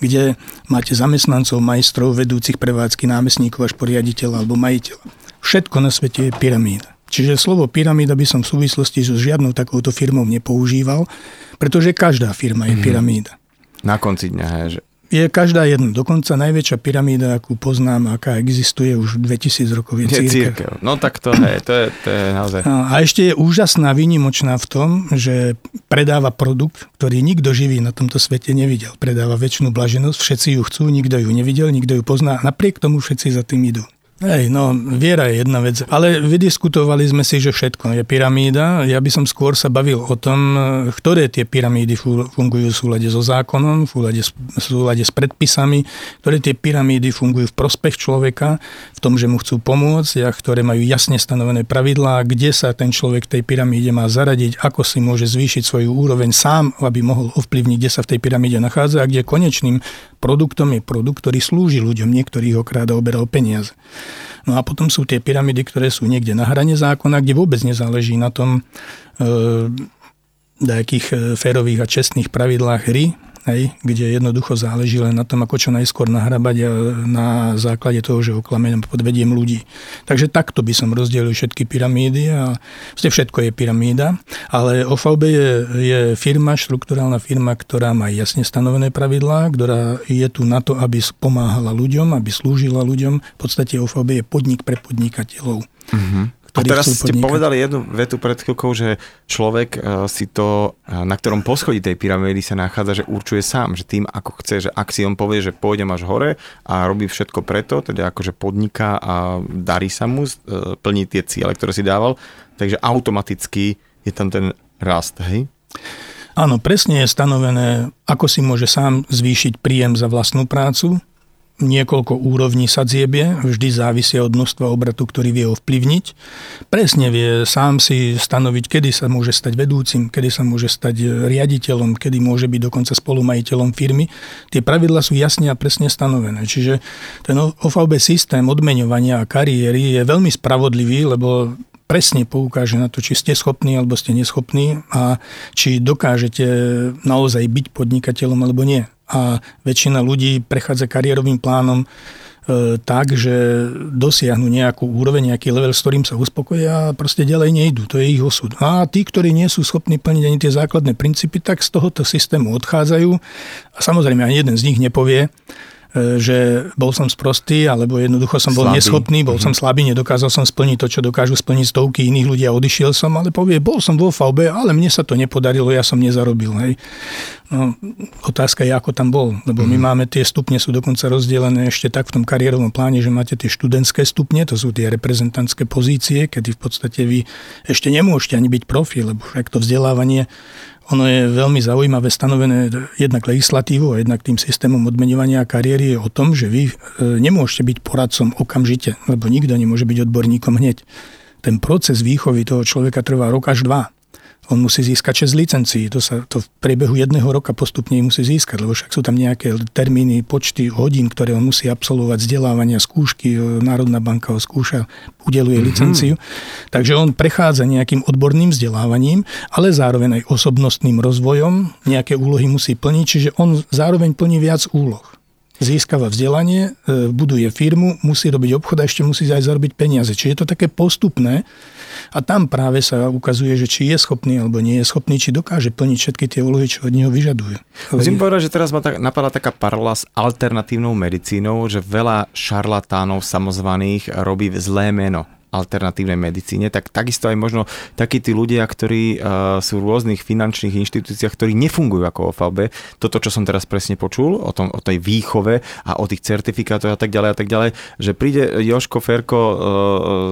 kde máte zamestnancov, majstrov, vedúcich prevádzky, námestníkov až po riaditeľa alebo majiteľa. Všetko na svete je pyramída. Čiže slovo pyramída by som v súvislosti so žiadnou takouto firmou nepoužíval, pretože každá firma je pyramída. Na konci dňa je každá jedna, dokonca najväčšia pyramída, akú poznám, aká existuje už 2000 rokov, je cirkev. No tak to je naozaj. A ešte je úžasná, výnimočná v tom, že predáva produkt, ktorý nikto živý na tomto svete nevidel. Predáva večnú blaženosť, všetci ju chcú, nikto ju nevidel, nikto ju pozná, napriek tomu všetci za tým idú. Hej, no viera je jedna vec, ale vydiskutovali sme si, že všetko je pyramída. Ja by som skôr sa bavil o tom, ktoré tie pyramídy fungujú v súlade so zákonom, v súlade s predpisami, ktoré tie pyramídy fungujú v prospech človeka, v tom, že mu chcú pomôcť, a ktoré majú jasne stanovené pravidlá, kde sa ten človek v tej pyramíde má zaradiť, ako si môže zvýšiť svoju úroveň sám, aby mohol ovplyvniť, kde sa v tej pyramíde nachádza a kde konečným produktom je produkt, ktorý slúži ľuďom, niektorých okráda, oberá o peniaze. No a potom sú tie pyramídy, ktoré sú niekde na hrane zákona, kde vôbec nezáleží na tom nejakých férových a čestných pravidlách hry, kde jednoducho záleží len na tom, ako čo najskôr nahrabať na základe toho, že oklamem podvediem ľudí. Takže takto by som rozdielil všetky pyramídy a všetko je pyramída, ale OVB je firma, štrukturálna firma, ktorá má jasne stanovené pravidlá, ktorá je tu na to, aby pomáhala ľuďom, aby slúžila ľuďom. V podstate OVB je podnik pre podnikateľov. A teraz ste povedali jednu vetu pred chvíľkou, že človek si to, na ktorom poschodí tej pyramídy sa nachádza, že určuje sám, že tým ako chce, že ak si on povie, že pôjdem až hore a robí všetko preto, teda akože podniká a darí sa mu plniť tie ciele, ktoré si dával, takže automaticky je tam ten rast, hej? Áno, presne je stanovené, ako si môže sám zvýšiť príjem za vlastnú prácu. Niekoľko úrovní sadziebie, vždy závisia od množstva obratu, ktorý vie ovplyvniť. Presne vie sám si stanoviť, kedy sa môže stať vedúcim, kedy sa môže stať riaditeľom, kedy môže byť dokonca spolumajiteľom firmy. Tie pravidlá sú jasne a presne stanovené. Čiže ten OVB systém odmeňovania a kariéry je veľmi spravodlivý, lebo presne poukáže na to, či ste schopní alebo ste neschopní a či dokážete naozaj byť podnikateľom alebo nie. A väčšina ľudí prechádza kariérovým plánom tak, že dosiahnu nejakú úroveň, nejaký level, s ktorým sa uspokoja a proste ďalej nejdu. To je ich osud. A tí, ktorí nie sú schopní plniť ani tie základné princípy, tak z tohoto systému odchádzajú. A samozrejme ani jeden z nich nepovie, že bol som sprostý, alebo jednoducho som bol neschopný, bol som slabý, nedokázal som splniť to, čo dokážu splniť stovky iných ľudí a odišiel som, ale povie, bol som vo VB, ale mne sa to nepodarilo, ja som nezarobil. Hej. No, otázka je, ako tam bol, lebo my máme tie stupne, sú dokonca rozdelené ešte tak v tom kariérovom pláne, že máte tie študentské stupne, to sú tie reprezentantské pozície, kedy v podstate vy ešte nemôžete ani byť profi, lebo však to vzdelávanie, ono je veľmi zaujímavé, stanovené jednak legislatívou a jednak tým systémom odmeňovania kariéry je o tom, že vy nemôžete byť poradcom okamžite, lebo nikto nemôže byť odborníkom hneď. Ten proces výchovy toho človeka trvá rok až 2. On musí získať 6 licencií, to v priebehu jedného roka postupne musí získať, lebo však sú tam nejaké termíny, počty hodín, ktoré on musí absolvovať, vzdelávania, skúšky, Národná banka ho skúša, udeluje licenciu. Takže on prechádza nejakým odborným vzdelávaním, ale zároveň aj osobnostným rozvojom, nejaké úlohy musí plniť, čiže on zároveň plní viac úloh. získava vzdelanie, buduje firmu, musí robiť obchod a ešte musí aj zarobiť peniaze. Čiže je to také postupné a tam práve sa ukazuje, že či je schopný alebo nie je schopný, či dokáže plniť všetky tie úlohy, čo od neho vyžadujú. Musím povedať, že teraz ma napadla taká paralela s alternatívnou medicínou, že veľa šarlatánov samozvaných robí zlé meno alternatívnej medicíne, tak takisto aj možno takí tí ľudia, ktorí sú v rôznych finančných inštitúciách, ktorí nefungujú ako OVB. Toto, čo som teraz presne počul, o tej výchove a o tých certifikátoch a tak ďalej, že príde Joško Ferko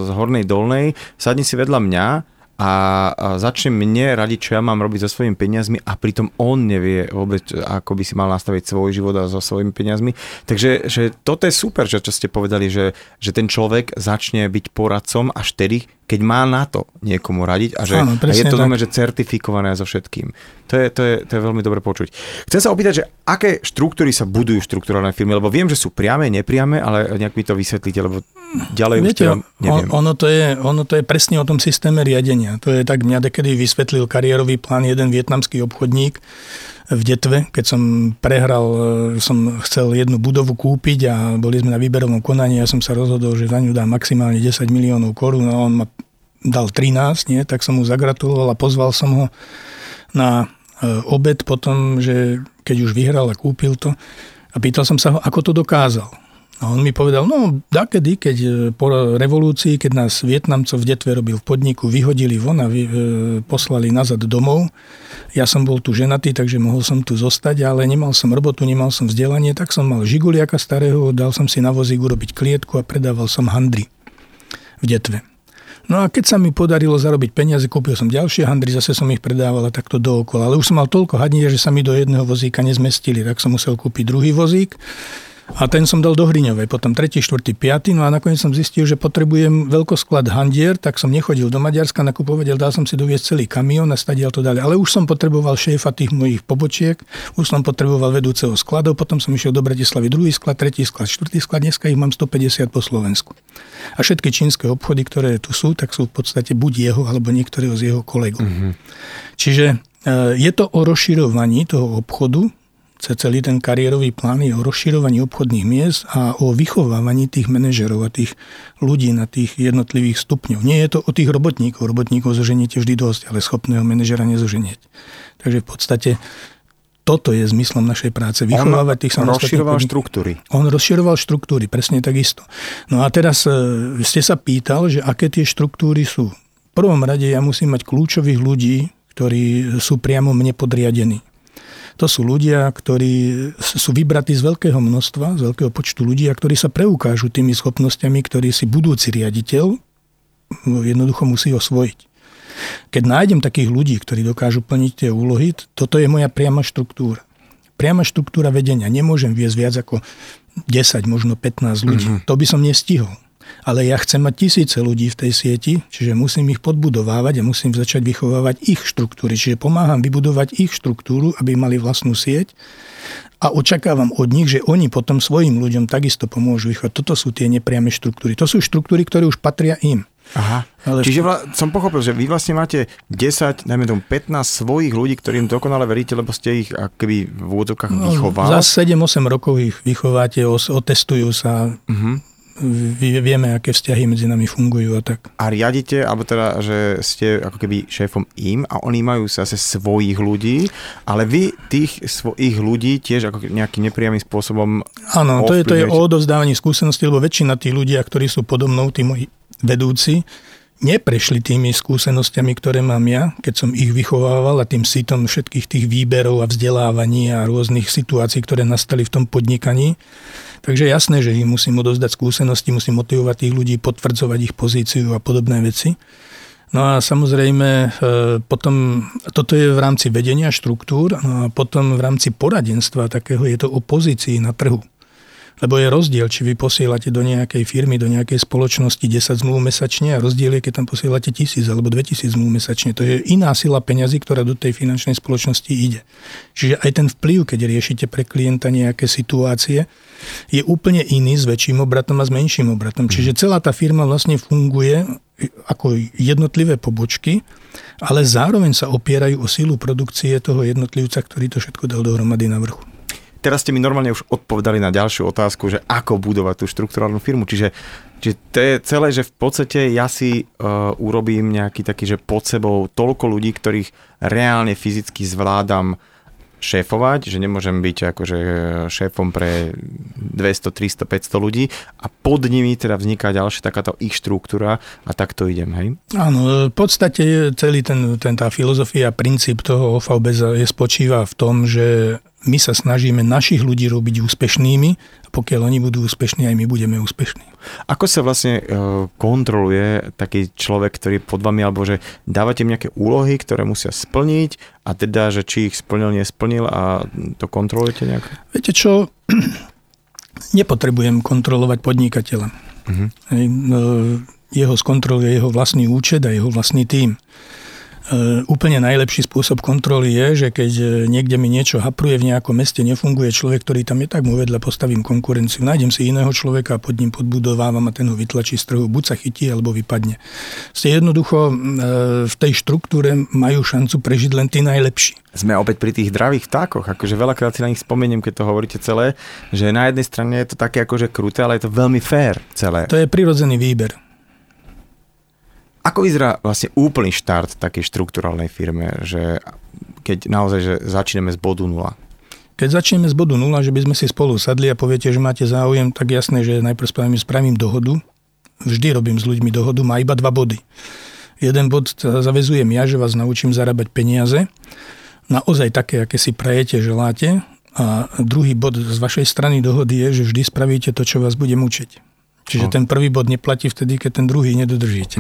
z Hornej Dolnej, sadne si vedľa mňa a začne mne radiť, čo ja mám robiť so svojimi peniazmi a pritom on nevie vôbec, ako by si mal nastaviť svoj život a so svojimi peniazmi. Takže že toto je super, že čo ste povedali, že ten človek začne byť poradcom až tedy, keď má na to niekomu radiť a že áno, a je to znamená, že certifikované so všetkým. To je veľmi dobre počuť. Chcem sa opýtať, že aké štruktúry sa budujú štruktúrálne firmy, lebo viem, že sú priame, nepriame, ale nejak mi to vysvetlíte, lebo ďalej viete, už neviem. Ono to je presne o tom systéme riadenia. To je tak, mňa dekedy vysvetlil kariérový plán jeden vietnamský obchodník v Detve, keď som prehral, som chcel jednu budovu kúpiť a boli sme na výberovom konaní, ja som sa rozhodol, že za ňu dám maximálne 10 miliónov korún a on ma dal 13, nie? Tak som mu zagratuloval a pozval som ho na obed potom, že keď už vyhral a kúpil to a pýtal som sa ho, ako to dokázal. A on mi povedal, no dakedy, keď po revolúcii, keď nás Vietnamcov v Detve robil v podniku, vyhodili von a poslali nazad domov. Ja som bol tu ženatý, takže mohol som tu zostať, ale nemal som robotu, nemal som vzdelanie, tak som mal žiguliaka starého, dal som si na vozík urobiť klietku a predával som handry v Detve. No a keď sa mi podarilo zarobiť peniaze, kúpil som ďalšie handry, zase som ich predával takto dookola. Ale už som mal toľko hadnír, že sa mi do jedného vozíka nezmestili, tak som musel kúpiť druhý vozík. A ten som dal do Hriňovej, potom 3., 4., 5. No a nakoniec som zistil, že potrebujem veľkosklad handier, tak som nechodil do Maďarska nakupovať, dal som si doviesť celý kamión a stadiaľ to dali. Ale už som potreboval šéfa tých mojich pobočiek, už som potreboval vedúceho skladov, potom som išiel do Bratislavy druhý sklad, tretí sklad, štvrtý sklad, dneska ich mám 150 po Slovensku. A všetky čínske obchody, ktoré tu sú, tak sú v podstate buď jeho, alebo niektorého z jeho kolegov. Mm-hmm. Čiže je to o rozširovaní toho obchodu, celý ten kariérový plán je o rozširovaní obchodných miest a o vychovávaní tých manažerov a tých ľudí na tých jednotlivých stupňov. Nie je to o tých robotníkov. Robotníkov zoženiete vždy dosť, ale schopného manažera nezoženieť. Takže v podstate toto je zmyslom našej práce. Vychovávať tých samostatných. On rozširoval štruktúry. On rozširoval štruktúry, presne takisto. No a teraz ste sa pýtal, že aké tie štruktúry sú. V prvom rade ja musím mať kľúčových ľudí, ktorí sú priamo mne podriadení. To sú ľudia, ktorí sú vybratí z veľkého množstva, z veľkého počtu ľudí a ktorí sa preukážu tými schopnosťami, ktorý si budúci riaditeľ jednoducho musí osvojiť. Keď nájdem takých ľudí, ktorí dokážu plniť tie úlohy, toto je moja priama štruktúra. Priama štruktúra vedenia. Nemôžem viesť viac ako 10, možno 15 ľudí. Mm-hmm. To by som nestihol. Ale ja chcem mať tisíce ľudí v tej sieti, čiže musím ich podbudovávať a musím začať vychovávať ich štruktúry. Čiže pomáham vybudovať ich štruktúru, aby mali vlastnú sieť a očakávam od nich, že oni potom svojim ľuďom takisto pomôžu vychovať. Toto sú tie nepriame štruktúry. To sú štruktúry, ktoré už patria im. Aha. Ale čiže som pochopil, že vy vlastne máte 10, najmä tomu 15 svojich ľudí, ktorým dokonale veríte, lebo ste ich akoby v úvodzovkách vychovali. Za 7-8 rokov ich vychováte, otestujú sa. Uh-huh. Vieme, aké vzťahy medzi nami fungujú a tak. A riadite, alebo teda, že ste ako keby šéfom im a oni majú zase svojich ľudí, ale vy tých svojich ľudí tiež ako nejakým nepriamým spôsobom... Áno, to je o odovzdávaní skúseností, lebo väčšina tých ľudí, ktorí sú podo mnou, tí moji vedúci, neprešli tými skúsenostiami, ktoré mám ja, keď som ich vychovával a tým sítom všetkých tých výberov a vzdelávaní a rôznych situácií, ktoré nastali v tom podnikaní. Takže jasné, že im musím odovzdať skúsenosti, musím motivovať tých ľudí, potvrdzovať ich pozíciu a podobné veci. No a samozrejme, potom, toto je v rámci vedenia štruktúr a potom v rámci poradenstva takého je to o pozícii na trhu. Lebo je rozdiel, či vy posielate do nejakej firmy, do nejakej spoločnosti 10 zmluv mesačne a rozdiel je, keď tam posielate 1000 alebo 2000 zmluv mesačne. To je iná sila peňazí, ktorá do tej finančnej spoločnosti ide. Čiže aj ten vplyv, keď riešite pre klienta nejaké situácie, je úplne iný s väčším obratom a s menším obratom. Čiže celá tá firma vlastne funguje ako jednotlivé pobočky, ale zároveň sa opierajú o silu produkcie toho jednotlivca, ktorý to všetko dal dohromady na vrchu. teraz ste mi normálne už odpovedali na ďalšiu otázku, že ako budovať tú štrukturálnu firmu. Čiže to je celé, že v podstate ja si urobím nejaký taký, že pod sebou toľko ľudí, ktorých reálne fyzicky zvládam šéfovať, že nemôžem byť akože šéfom pre 200, 300, 500 ľudí a pod nimi teda vzniká ďalšia takáto ich štruktúra a tak to idem, hej? Áno, v podstate celý tá filozofia, princíp toho OVB spočíva v tom, že my sa snažíme našich ľudí robiť úspešnými a pokiaľ oni budú úspešní, aj my budeme úspešní. Ako sa vlastne kontroluje taký človek, ktorý je pod vami, alebo že dávate im nejaké úlohy, ktoré musia splniť a teda, že či ich splnil, nesplnil a to kontrolujete nejak? Viete čo, nepotrebujem kontrolovať podnikateľa. Uh-huh. Jeho skontroluje jeho vlastný účet a jeho vlastný tím. Úplne najlepší spôsob kontroly je, že keď niekde mi niečo hapruje v nejakom meste, nefunguje človek, ktorý tam je, tak mu vedľa postavím konkurenciu. Nájdem si iného človeka a pod ním podbudovávam a ten ho vytlačí z trhu. Buď sa chytí, alebo vypadne. Jednoducho v tej štruktúre majú šancu prežiť len tí najlepší. Sme opäť pri tých dravých vtákoch. Akože veľakrát si na nich spomeniem, keď to hovoríte celé, že na jednej strane je to také akože kruté, ale je to veľmi fair celé. To je prirodzený výber. Ako vyzerá vlastne úplný štart takej štrukturálnej firme, že keď naozaj že začíname z bodu nula? Keď začneme z bodu nula, že by sme si spolu sadli a poviete, že máte záujem, tak jasné, že najprv spravím dohodu. Vždy robím s ľuďmi dohodu, má iba 2 body. Jeden bod zavezujem ja, že vás naučím zarábať peniaze. Naozaj také, aké si prajete, želáte. A druhý bod z vašej strany dohody je, že vždy spravíte to, čo vás budem učiť. Čiže ten prvý bod neplatí vtedy, keď ten druhý nedodržíte.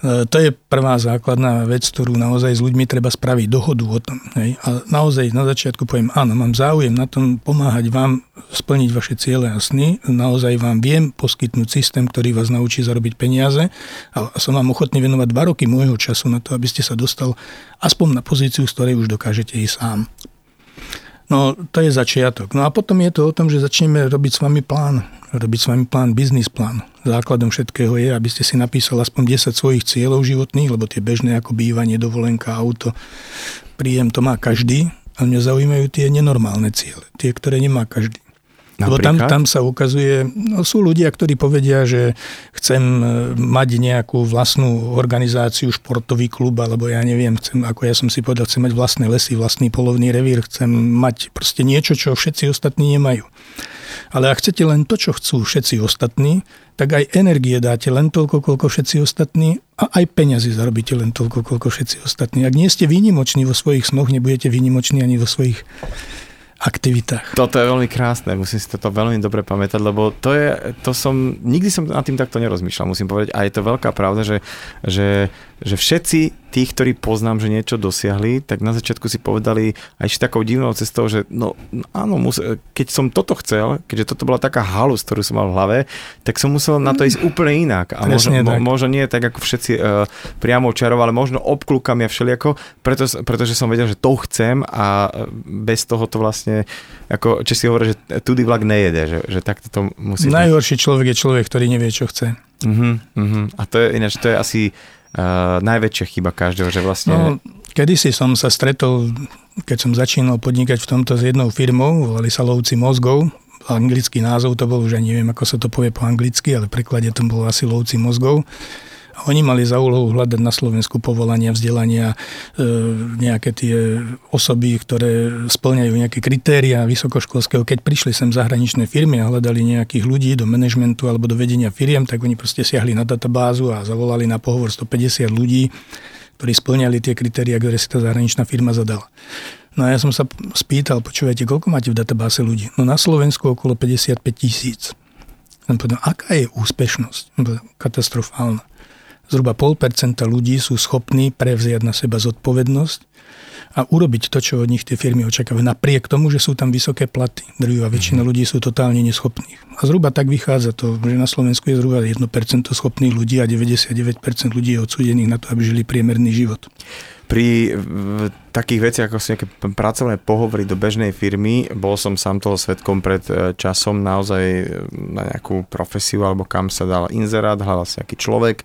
To je prvá základná vec, ktorú naozaj s ľuďmi treba spraviť dohodu o tom. Hej? A naozaj na začiatku poviem, áno, mám záujem na tom pomáhať vám splniť vaše ciele a sny. Naozaj vám viem poskytnúť systém, ktorý vás naučí zarobiť peniaze. A som vám ochotný venovať 2 roky môjho času na to, aby ste sa dostal aspoň na pozíciu, z ktorej už dokážete ísť sám. No, to je začiatok. No a potom je to o tom, že začneme robiť s vami plán. Biznis plán. Základom všetkého je, aby ste si napísali aspoň 10 svojich cieľov životných, lebo tie bežné ako bývanie, dovolenka, auto, príjem, to má každý. A mňa zaujímajú tie nenormálne ciele. Tie, ktoré nemá každý. Napríklad? Lebo tam sa ukazuje, no sú ľudia, ktorí povedia, že chcem mať nejakú vlastnú organizáciu, športový klub, alebo ja neviem, chcem mať vlastné lesy, vlastný polovný revír, chcem mať proste niečo, čo všetci ostatní nemajú. Ale ak chcete len to, čo chcú všetci ostatní, tak aj energie dáte len toľko, koľko všetci ostatní a aj peniazy zarobíte len toľko, koľko všetci ostatní. Ak nie ste výnimoční vo svojich snoch, nebudete výnimoční ani vo svojich aktivitách. Toto je veľmi krásne, musím si toto veľmi dobre pamätať, lebo nikdy som nad tým takto nerozmýšľal, musím povedať, a je to veľká pravda, že všetci tí, ktorí poznám, že niečo dosiahli, tak na začiatku si povedali aj takou divnou cestou, že no áno, keď som toto chcel, keďže toto bola taká halus, ktorú som mal v hlave, tak som musel na to ísť úplne inak. A možno nie tak, ako všetci priamo čarov, ale možno obklúkam ja všelijako, pretože som vedel, že to chcem a bez toho to vlastne ako či si hovorí, že tudy vlak nejede, že takto to musí... Najhorší človek je človek, ktorý nevie, čo chce. A to je ináč, to je asi najväčšia chyba každého, že vlastne... No, kedysi som sa stretol, keď som začínal podnikať v tomto s jednou firmou, volali sa lovci mozgov, anglický názov to bol, už ani neviem, ako sa to povie po anglicky, ale v preklade to bolo asi lovci mozgov. Oni mali za úlohu hľadať na Slovensku povolania, vzdelania, nejaké tie osoby, ktoré spĺňajú nejaké kritériá vysokoškolského. Keď prišli sem zahraničné firmy a hľadali nejakých ľudí do manažmentu alebo do vedenia firiem, tak oni proste siahli na databázu a zavolali na pohovor 150 ľudí, ktorí spĺňali tie kritériá, ktoré si tá zahraničná firma zadala. No a ja som sa spýtal, počúvajte, koľko máte v databáze ľudí? No na Slovensku okolo 55 000. Som povedal, aká je úspešnosť? Katastrofálna. Zhruba 0,5% ľudí sú schopní prevziať na seba zodpovednosť a urobiť to, čo od nich tie firmy očakávajú. Napriek tomu, že sú tam vysoké platy. Drvivá väčšina ľudí sú totálne neschopných. A zhruba tak vychádza to, že na Slovensku je zhruba 1% schopných ľudí a 99% ľudí je odsúdených na to, aby žili priemerný život. Pri takých veciach, ako sú nejaké pracovné pohovory do bežnej firmy, bol som sám toho svedkom pred časom naozaj na nejakú profesiu, alebo kam sa dal inzerát, hľadal sa nejaký človek.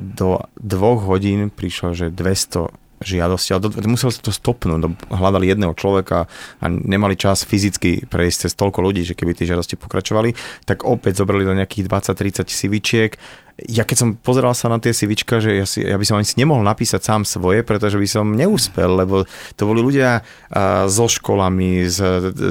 Do 2 hodín prišlo, že 200 žiadosti, ale musel sa to stopnúť. Hľadali jedného človeka a nemali čas fyzicky prejsť cez toľko ľudí, že keby tie žiadosti pokračovali, tak opäť zobrali do nejakých 20-30 sivičiek. Ja keď som pozeral sa na tie sivička, že ja by som ani si nemohol napísať sám svoje, pretože by som neúspel, lebo to boli ľudia so školami, s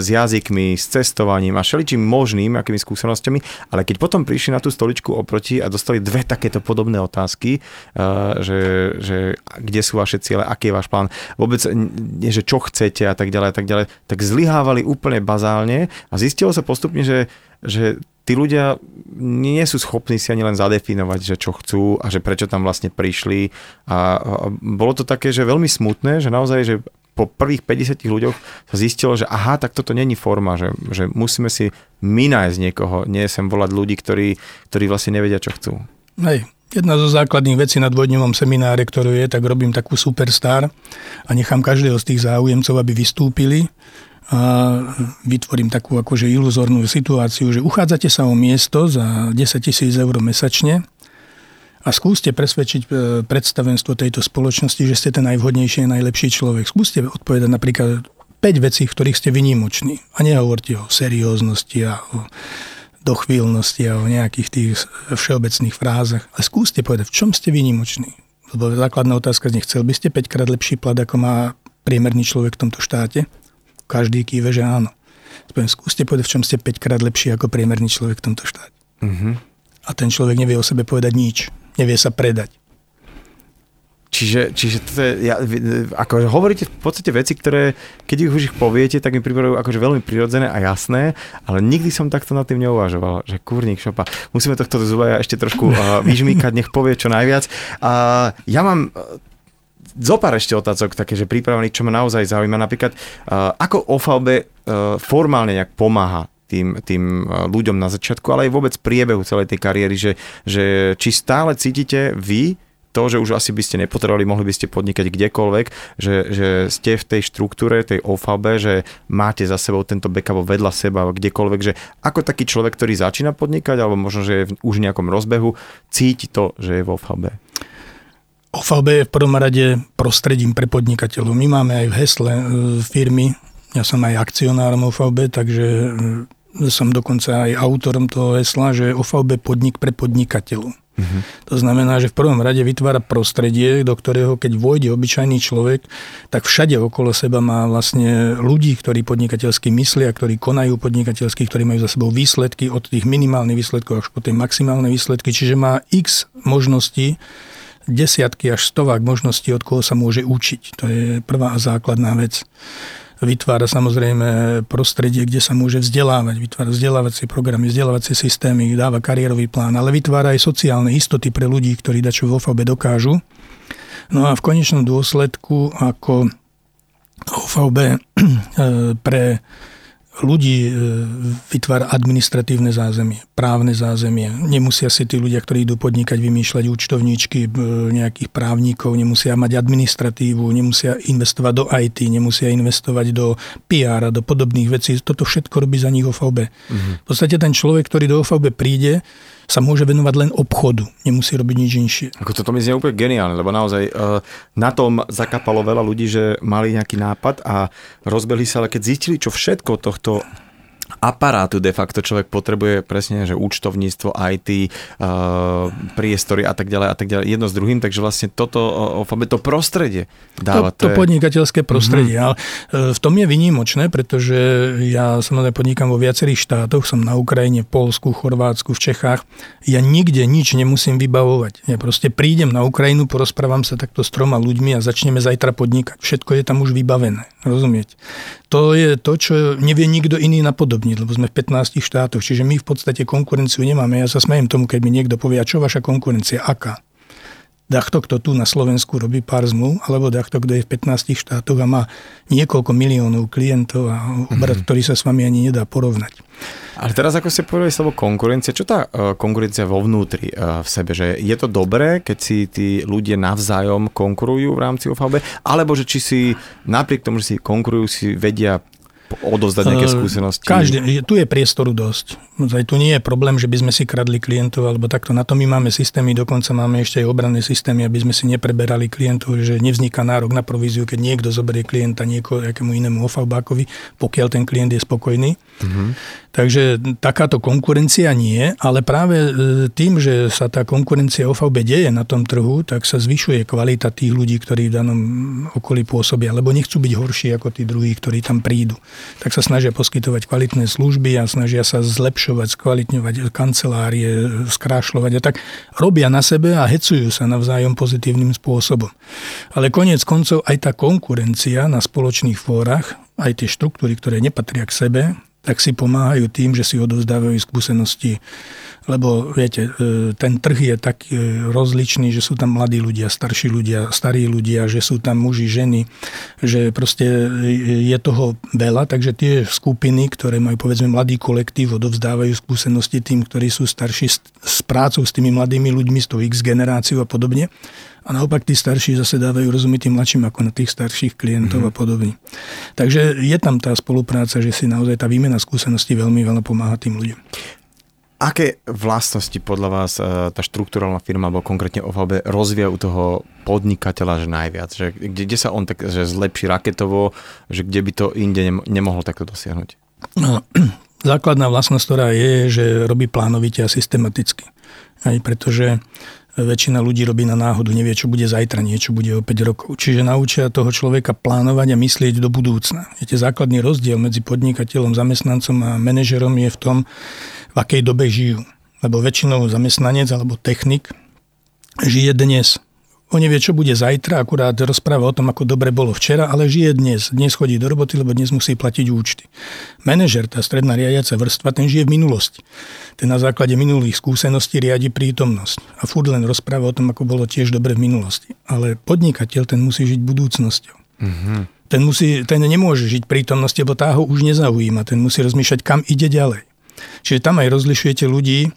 jazykmi, s cestovaním a všeličím možným, akými skúsenostiami, ale keď potom prišli na tú stoličku oproti a dostali dve takéto podobné otázky, že kde sú vaše ciele, aký je váš plán, vôbec, že čo chcete a tak ďalej, tak zlyhávali úplne bazálne a zistilo sa postupne, že tí ľudia nie sú schopní si ani len zadefinovať, že čo chcú a že prečo tam vlastne prišli. A bolo to také, že veľmi smutné, že naozaj, že po prvých 50 ľuďoch sa zistilo, že aha, tak toto není forma, že musíme si my nájsť niekoho, nie sem volať ľudí, ktorí vlastne nevedia, čo chcú. Hej. Jedna zo základných vecí na dvojdňovom semináre, ktorú je, tak robím takú superstar a nechám každého z tých záujemcov, aby vystúpili. A vytvorím takú akože iluzornú situáciu, že uchádzate sa o miesto za 10 000 eur mesačne a skúste presvedčiť predstavenstvo tejto spoločnosti, že ste ten najvhodnejší a najlepší človek. Skúste odpovedať napríklad 5 vecí, v ktorých ste výnimoční. A nehovorte o serióznosti a o dochvíľnosti a o nejakých tých všeobecných frázach. A skúste povedať, v čom ste výnimoční. Lebo základná otázka z nich, chcel by ste 5-krát lepší plat, ako má priemerný človek v tomto štáte? Každý kýve, že áno. Spôjme, skúste povedať, v čom ste 5-krát lepší ako priemerný človek v tomto štáte. Uh-huh. A ten človek nevie o sebe povedať nič. Nevie sa predať. Čiže to je, akože hovoríte v podstate veci, ktoré, keď už ich poviete, tak mi pripadajú akože veľmi prirodzené a jasné, ale nikdy som takto nad tým neuvažoval, že kurník šopa, musíme tohto Zubaja ešte trošku vyžmýkať, nech povie čo najviac. Ja mám zopár ešte otázok také, že pripravených, čo ma naozaj zaujíma. Napríklad, ako OVB formálne nejak pomáha tým ľuďom na začiatku, ale aj vôbec priebehu celej tej kariéry, že či stále cítite vy to, že už asi by ste nepotrebovali, mohli by ste podnikať kdekoľvek, že ste v tej štruktúre, tej OVB, že máte za sebou tento backup vedľa seba, kdekoľvek, že ako taký človek, ktorý začína podnikať, alebo možno, že je už v nejakom rozbehu, cíti to, že je v OVB. OVB je v prvom rade prostredím pre podnikateľov. My máme aj v hesle firmy, ja som aj akcionárom OVB, takže som dokonca aj autorom toho hesla, že OVB podnik pre podnikateľov. Uh-huh. To znamená, že v prvom rade vytvára prostredie, do ktorého keď vôjde obyčajný človek, tak všade okolo seba má vlastne ľudí, ktorí podnikateľsky myslia, ktorí konajú podnikateľsky, ktorí majú za sebou výsledky od tých minimálnych výsledkov až po tie maximálne výsledky, čiže má x možností, desiatky až stovák možností, od koho sa môže učiť. To je prvá a základná vec. Vytvára samozrejme prostredie, kde sa môže vzdelávať. Vytvára vzdelávacie programy, vzdelávacie systémy, dáva kariérový plán, ale vytvára aj sociálne istoty pre ľudí, ktorí dačo v OVB dokážu. No a v konečnom dôsledku, ako OVB pre ľudí vytvára administratívne zázemie, právne zázemie. Nemusia si tí ľudia, ktorí idú podnikať, vymýšľať účtovníčky, nejakých právnikov, nemusia mať administratívu, nemusia investovať do IT, nemusia investovať do PR a do podobných vecí. Toto všetko robí za nich OVB. Mm-hmm. V podstate ten človek, ktorý do OVB príde, sa môže venovať len obchodu. Nemusí robiť nič inšie. Ako toto mi znie úplne geniálne, lebo naozaj na tom zakapalo veľa ľudí, že mali nejaký nápad a rozbehli sa, ale keď zistili, čo všetko tohto aparátu de facto človek potrebuje, presne, že účtovníctvo, IT, priestory a tak ďalej, jedno s druhým, takže vlastne toto OVB, to prostredie dáva. To podnikateľské prostredie, ale v tom je výnimočné, pretože ja samozrejme podnikám vo viacerých štátoch, som na Ukrajine, v Poľsku, Chorvátsku, v Čechách, ja nikde nič nemusím vybavovať, ja proste prídem na Ukrajinu, porozprávam sa takto s 3 ľuďmi a začneme zajtra podnikať, všetko je tam už vybavené, rozumieť? To je to, čo nevie nikto iný napodobniť, lebo sme v 15 štátoch, čiže my v podstate konkurenciu nemáme. Ja sa smejem tomu, keď mi niekto povie, čo vaša konkurencia, aká? Dachto, kto tu na Slovensku robí pár zmluv, alebo dachto, kto je v 15 štátoch a má niekoľko miliónov klientov a obrat, ktorý sa s vami ani nedá porovnať. Ale teraz, ako ste povedali slovo konkurencia, čo tá konkurencia vo vnútri v sebe? Že je to dobré, keď si tí ľudia navzájom konkurujú v rámci OVB? Alebo že či si napriek tomu, že si konkurujú, si vedia odovzdať nejaké skúsenosti? Tu je priestoru dosť. Tu nie je problém, že by sme si kradli klientov, alebo takto. Na to my máme systémy, dokonca máme ešte aj obranné systémy, aby sme si nepreberali klientov, že nevzniká nárok na províziu, keď niekto zoberie klienta nejakému inému ofaubákovi, pokiaľ ten klient je spokojný. Mm-hmm. Takže takáto konkurencia nie, ale práve tým, že sa tá konkurencia OVB deje na tom trhu, tak sa zvyšuje kvalita tých ľudí, ktorí v danom okolí pôsobia, lebo nechcú byť horší ako tí druhí, ktorí tam prídu. Tak sa snažia poskytovať kvalitné služby a snažia sa zlepšovať, skvalitňovať kancelárie, skrášľovať a tak. Robia na sebe a hecujú sa navzájom pozitívnym spôsobom. Ale koniec koncov aj tá konkurencia na spoločných fórach, aj tie štruktúry, ktoré nepatria k sebe, tak si pomáhajú tým, že si odovzdávajú skúsenosti. Lebo, viete, ten trh je tak rozličný, že sú tam mladí ľudia, starší ľudia, starí ľudia, že sú tam muži, ženy, že proste je toho veľa, takže tie skupiny, ktoré majú, povedzme, mladý kolektív, odovzdávajú skúsenosti tým, ktorí sú starší s prácou s tými mladými ľuďmi, s tou X generáciou a podobne. A naopak tí starší zase dávajú rozumieť tým mladším ako na tých starších klientov a podobne. Takže je tam tá spolupráca, že si naozaj tá výmena skúseností veľmi veľa pomáha tým ľuďom. Aké vlastnosti podľa vás tá štruktúrálna firma, alebo konkrétne OVB, rozvíja u toho podnikateľa že najviac? Že, kde sa on tak že zlepší raketovo, že kde by to inde nemohol takto dosiahnuť? No, základná vlastnosť, ktorá je, že robí plánovite a systematicky. Aj pretože väčšina ľudí robí na náhodu, nevie, čo bude zajtra, niečo bude o 5 rokov. Čiže naučia toho človeka plánovať a myslieť do budúcna. Viete, základný rozdiel medzi podnikateľom, zamestnancom a manažerom je v tom, v akej dobe žijú. Lebo väčšinou zamestnanec alebo technik žije dnes. On nevie, čo bude zajtra, akurát rozpráva o tom, ako dobre bolo včera, ale žije dnes. Dnes chodí do roboty, lebo dnes musí platiť účty. Manažer, tá stredná riadiaca vrstva, ten žije v minulosti. Ten na základe minulých skúseností riadi prítomnosť. A furt len rozpráva o tom, ako bolo tiež dobre v minulosti. Ale podnikateľ, ten musí žiť budúcnosťou. Mm-hmm. Ten nemôže žiť prítomnosť, lebo tá ho už nezaujíma. Ten musí rozmýšľať, kam ide ďalej. Čiže tam aj rozlišujete ľudí.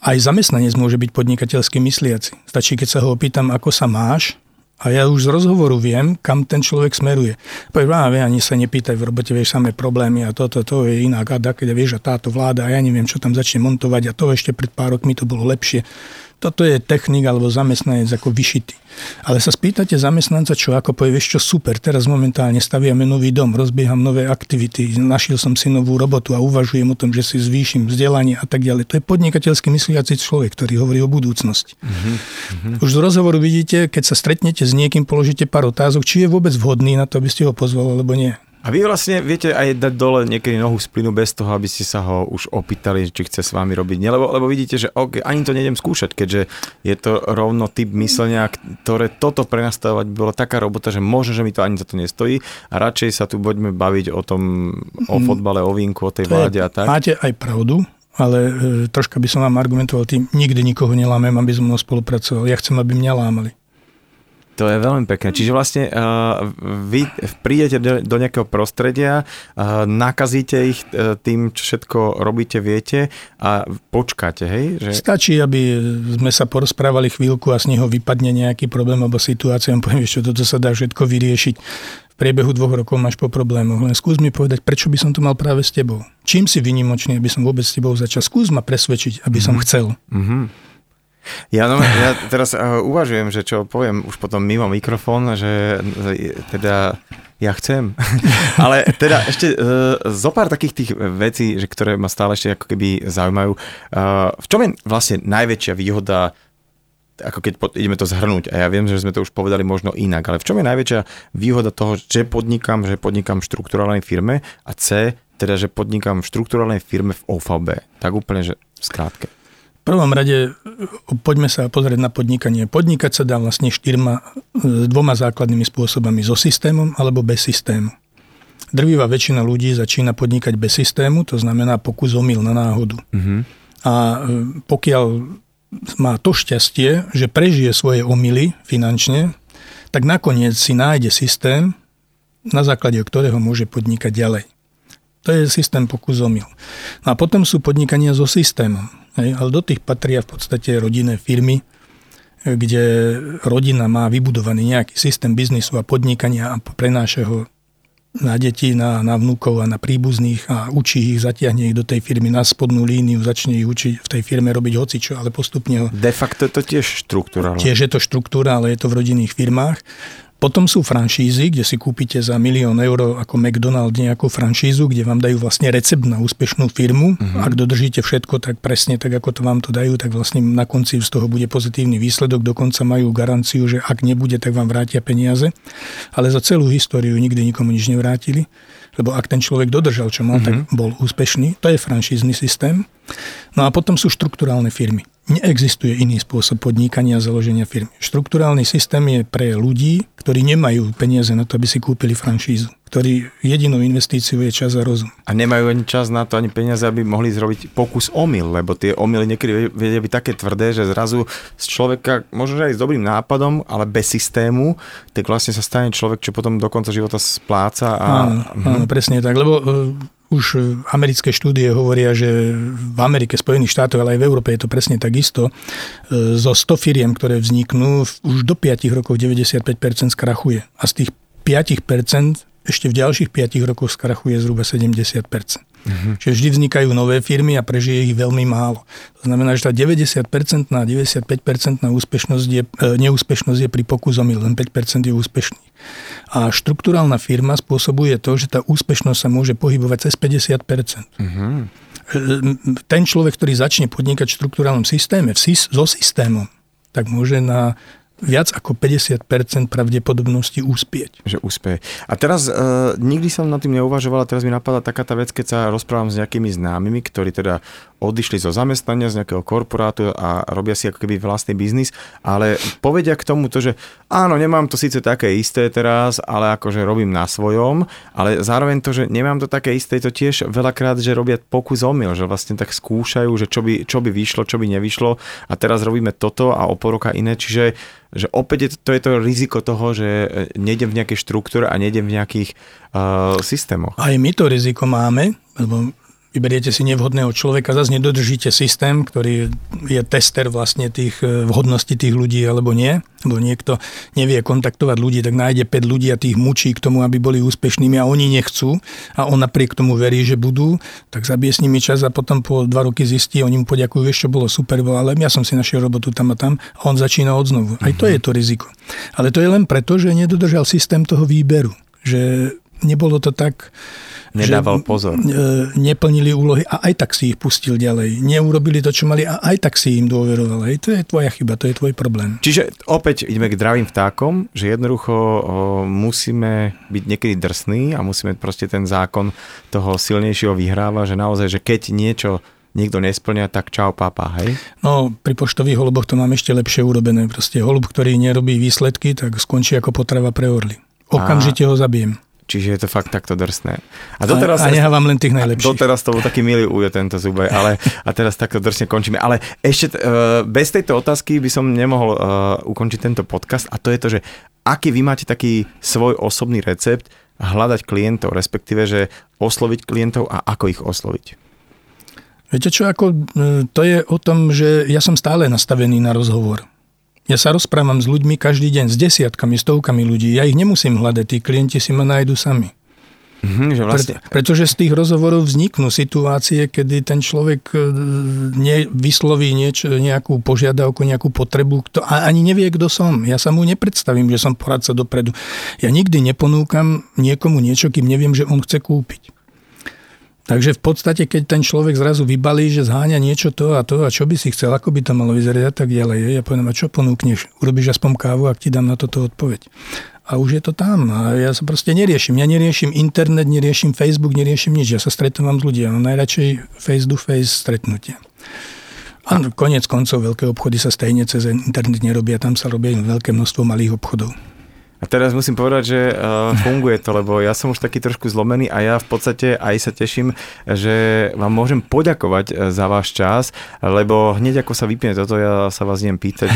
Aj zamestnanec môže byť podnikateľský mysliaci. Stačí, keď sa ho opýtam, ako sa máš, a ja už z rozhovoru viem, kam ten človek smeruje. Poviem, ani sa nepýtaj v robote, vieš, samé problémy a to je iná gada, keď vieš, a táto vláda, a ja neviem, čo tam začne montovať, a to ešte pred pár rokmi to bolo lepšie. Toto je technik alebo zamestnanec ako vyšitý. Ale sa spýtate zamestnanca, čo ako povie, vieš čo, super, teraz momentálne staviame nový dom, rozbieham nové aktivity, našiel som si novú robotu a uvažujem o tom, že si zvýšim vzdelanie a tak ďalej. To je podnikateľský mysliaci človek, ktorý hovorí o budúcnosti. Mm-hmm. Už z rozhovoru vidíte, keď sa stretnete s niekým, položíte pár otázok, či je vôbec vhodný na to, aby ste ho pozvali, alebo nie. A vy vlastne viete aj dať dole niekedy nohu z plynu bez toho, aby ste sa ho už opýtali, či chce s vami robiť. Nie, lebo vidíte, že okay, ani to nejdem skúšať, keďže je to rovno typ myslenia, ktoré toto prenastavovať by bola taká robota, že možno, že mi to ani za to nestojí a radšej sa tu budeme baviť o tom, o fotbale, o vínku, o tej vláde a tak. Máte aj pravdu, ale troška by som vám argumentoval tým, nikdy nikoho nelámem, aby so mnou spolupracoval. Ja chcem, aby mňa lámali. To je veľmi pekné. Čiže vlastne vy prídete do nejakého prostredia, nakazíte ich tým, čo všetko robíte, viete a počkáte, hej? Že... Stačí, aby sme sa porozprávali chvíľku a z neho vypadne nejaký problém alebo situácia. Ja poviem, že toto sa dá všetko vyriešiť. V priebehu 2 rokov máš po problémoch. Len skús mi povedať, prečo by som to mal práve s tebou. Čím si vynimočný, aby som vôbec s tebou začal? Skús ma presvedčiť, aby som chcel. Mhm. Ja teraz uvažujem, že čo poviem už potom mimo mikrofón, že teda ja chcem. Ale teda ešte zopár takých tých vecí, že ktoré ma stále ešte ako keby zaujímajú. V čom je vlastne najväčšia výhoda, ako keď ideme to zhrnúť, a ja viem, že sme to už povedali možno inak, ale v čom je najväčšia výhoda toho, že podnikám v štruktúrálnej firme a teda, že podnikám v štruktúrálnej firme v OVB. Tak úplne, že v skrátke. V prvom rade poďme sa pozrieť na podnikanie. Podnikať sa dá vlastne 4 základnými spôsobami. So systémom alebo bez systému. Drvivá väčšina ľudí začína podnikať bez systému, to znamená pokus omyl na náhodu. Mm-hmm. A pokiaľ má to šťastie, že prežije svoje omyly finančne, tak nakoniec si nájde systém, na základe ktorého môže podnikať ďalej. To je systém pokus omyl. No a potom sú podnikania so systémom. Ale do tých patria v podstate rodinné firmy, kde rodina má vybudovaný nejaký systém biznisu a podnikania a prenáša ho na deti, na vnúkov a na príbuzných a učí ich, zatiahne ich do tej firmy na spodnú líniu, začne ich učiť v tej firme robiť hocičo, ale postupne... De facto to tiež štruktúra. Tiež je to štruktúra, ale je to v rodinných firmách. Potom sú franšízy, kde si kúpite za 1 000 000 eur ako McDonald's nejakú franšízu, kde vám dajú vlastne recept na úspešnú firmu. Uh-huh. Ak dodržíte všetko, tak presne tak, ako to vám to dajú, tak vlastne na konci z toho bude pozitívny výsledok. Dokonca majú garanciu, že ak nebude, tak vám vrátia peniaze. Ale za celú históriu nikdy nikomu nič nevrátili. Lebo ak ten človek dodržal, čo mal, tak bol úspešný. To je franšízny systém. No a potom sú štrukturálne firmy. Neexistuje iný spôsob podnikania a založenia firmy. Štrukturálny systém je pre ľudí, ktorí nemajú peniaze na to, aby si kúpili franšízu, ktorí jedinou investíciou je čas a rozum. A nemajú ani čas na to, ani peniaze, aby mohli zrobiť pokus omyl, lebo tie omyly niekedy vedia byť také tvrdé, že zrazu z človeka, možno aj s dobrým nápadom, ale bez systému, tak vlastne sa stane človek, čo potom do konca života spláca. A... Áno, presne tak, lebo už americké štúdie hovoria, že v Amerike, Spojených štátoch, ale aj v Európe je to presne tak isto. Zo 100 firiem, ktoré vzniknú, už do 5 rokov 95% skrachuje. A z tých 5% ešte v ďalších 5 rokoch skrachuje zhruba 70%. Mm-hmm. Čiže vždy vznikajú nové firmy a prežije ich veľmi málo. To znamená, že tá 90% a 95% neúspešnosť je pri pokusomyl, len 5% je úspešný. A štrukturálna firma spôsobuje to, že tá úspešnosť sa môže pohybovať cez 50%. Mm-hmm. Ten človek, ktorý začne podnikať v štrukturálnom systéme, so systémom, tak môže na... viac ako 50% pravdepodobnosti úspieť. Že úspieje. A teraz nikdy som nad tým neuvažoval, teraz mi napadla taká tá vec, keď sa rozprávam s nejakými známymi, ktorí teda odišli zo zamestnania, z nejakého korporátu a robia si ako keby vlastný biznis, ale povedia k tomu to, že áno, nemám to síce také isté teraz, ale akože robím na svojom, ale zároveň to, že nemám to také isté, to tiež veľakrát, že robia pokus omyl, že vlastne tak skúšajú, že čo by vyšlo, čo by nevyšlo a teraz robíme toto a o pol roka iné, čiže že opäť je to riziko toho, že nejdem v nejakej štruktúre a nejdem v nejakých systémoch. Aj my to riziko máme, lebo vyberiete si nevhodného človeka, zase nedodržíte systém, ktorý je tester vlastne tých vhodností tých ľudí alebo nie, lebo niekto nevie kontaktovať ľudí, tak nájde 5 ľudí a tých mučí k tomu, aby boli úspešnými a oni nechcú a on napriek tomu verí, že budú, tak zabije s nimi čas a potom po 2 roky zistí, oni mu poďakujú, vieš, čo bolo super, ale ja som si našiel robotu tam a tam a on začína odznovu. Aj to je to riziko. Ale to je len preto, že nedodržal systém toho výberu, že nebolo to tak... Nedával pozor. Neplnili úlohy a aj tak si ich pustil ďalej. Neurobili to, čo mali a aj tak si im dôveroval. To je tvoja chyba, to je tvoj problém. Čiže opäť ideme k dravým vtákom, že jednoducho musíme byť niekedy drsní a musíme proste ten zákon toho silnejšieho vyhráva, že naozaj, že keď niečo nikto nesplňa, tak čau, pápa, hej? No, pri poštových holuboch to mám ešte lepšie urobené. Proste holub, ktorý nerobí výsledky, tak skončí ako potrava pre orly. Okamžite ho zabijem. Čiže je to fakt takto drsné. A nehávam len tých najlepších. Doteraz to bol taký milý ujo tento Zubaj, ale a teraz takto drsne končíme. Ale ešte bez tejto otázky by som nemohol ukončiť tento podcast a to je to, že aký vy máte taký svoj osobný recept hľadať klientov, respektíve, že osloviť klientov a ako ich osloviť? Viete čo, to je o tom, že ja som stále nastavený na rozhovor. Ja sa rozprávam s ľuďmi každý deň, s desiatkami, stovkami ľudí. Ja ich nemusím hľadať, tí klienti si ma nájdu sami. Že vlastne... Pretože z tých rozhovorov vzniknú situácie, kedy ten človek vysloví nejakú požiadavku, nejakú potrebu a ani nevie, kto som. Ja sa mu nepredstavím, že som poradca dopredu. Ja nikdy neponúkam niekomu niečo, kým neviem, že on chce kúpiť. Takže v podstate, keď ten človek zrazu vybalí, že zháňa niečo to a čo by si chcel, ako by to malo vyzerať a tak ďalej. Ja poviem, a čo ponúkneš? Urobíš aspoň kávu, ak ti dám na toto odpoveď. A už je to tam. A ja sa proste neriešim. Ja neriešim internet, neriešim Facebook, neriešim nič. Ja sa stretávam s ľudí. Ja mám najradšej face-to-face stretnutie. A koniec koncov veľké obchody sa stejne cez internet nerobia. Tam sa robia veľké množstvo malých obchodov. A teraz musím povedať, že funguje to, lebo ja som už taký trošku zlomený a ja v podstate aj sa teším, že vám môžem poďakovať za váš čas, lebo hneď ako sa vypne toto, ja sa vás idem pýtať,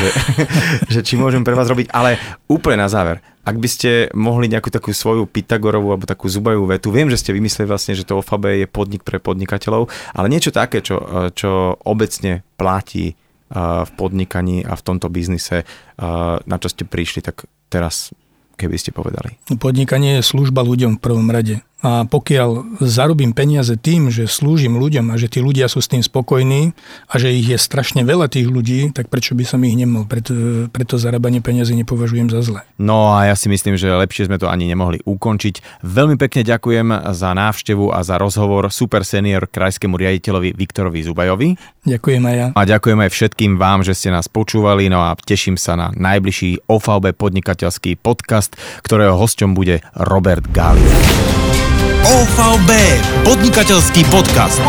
že či môžem pre vás robiť, ale úplne na záver. Ak by ste mohli nejakú takú svoju Pythagorovú alebo takú Zubajovú vetu, viem, že ste vymysleli vlastne, že to OVB je podnik pre podnikateľov, ale niečo také, čo obecne platí v podnikaní a v tomto biznise, na čo ste prišli, tak teraz keby ste povedali? Podnikanie je služba ľuďom v prvom rade. A pokiaľ zarobím peniaze tým, že slúžim ľuďom a že tí ľudia sú s tým spokojní a že ich je strašne veľa tých ľudí, tak prečo by som ich nemal? Preto zarábanie peniazy nepovažujem za zlé. No a ja si myslím, že lepšie sme to ani nemohli ukončiť. Veľmi pekne ďakujem za návštevu a za rozhovor super senior krajskému riaditeľovi Viktorovi Zubajovi. Ďakujem aj ja. A ďakujem aj všetkým vám, že ste nás počúvali. No a teším sa na najbližší OVB podnikateľský podcast, ktorého hosťom bude Robert Gali. OVB, podnikateľský podcast.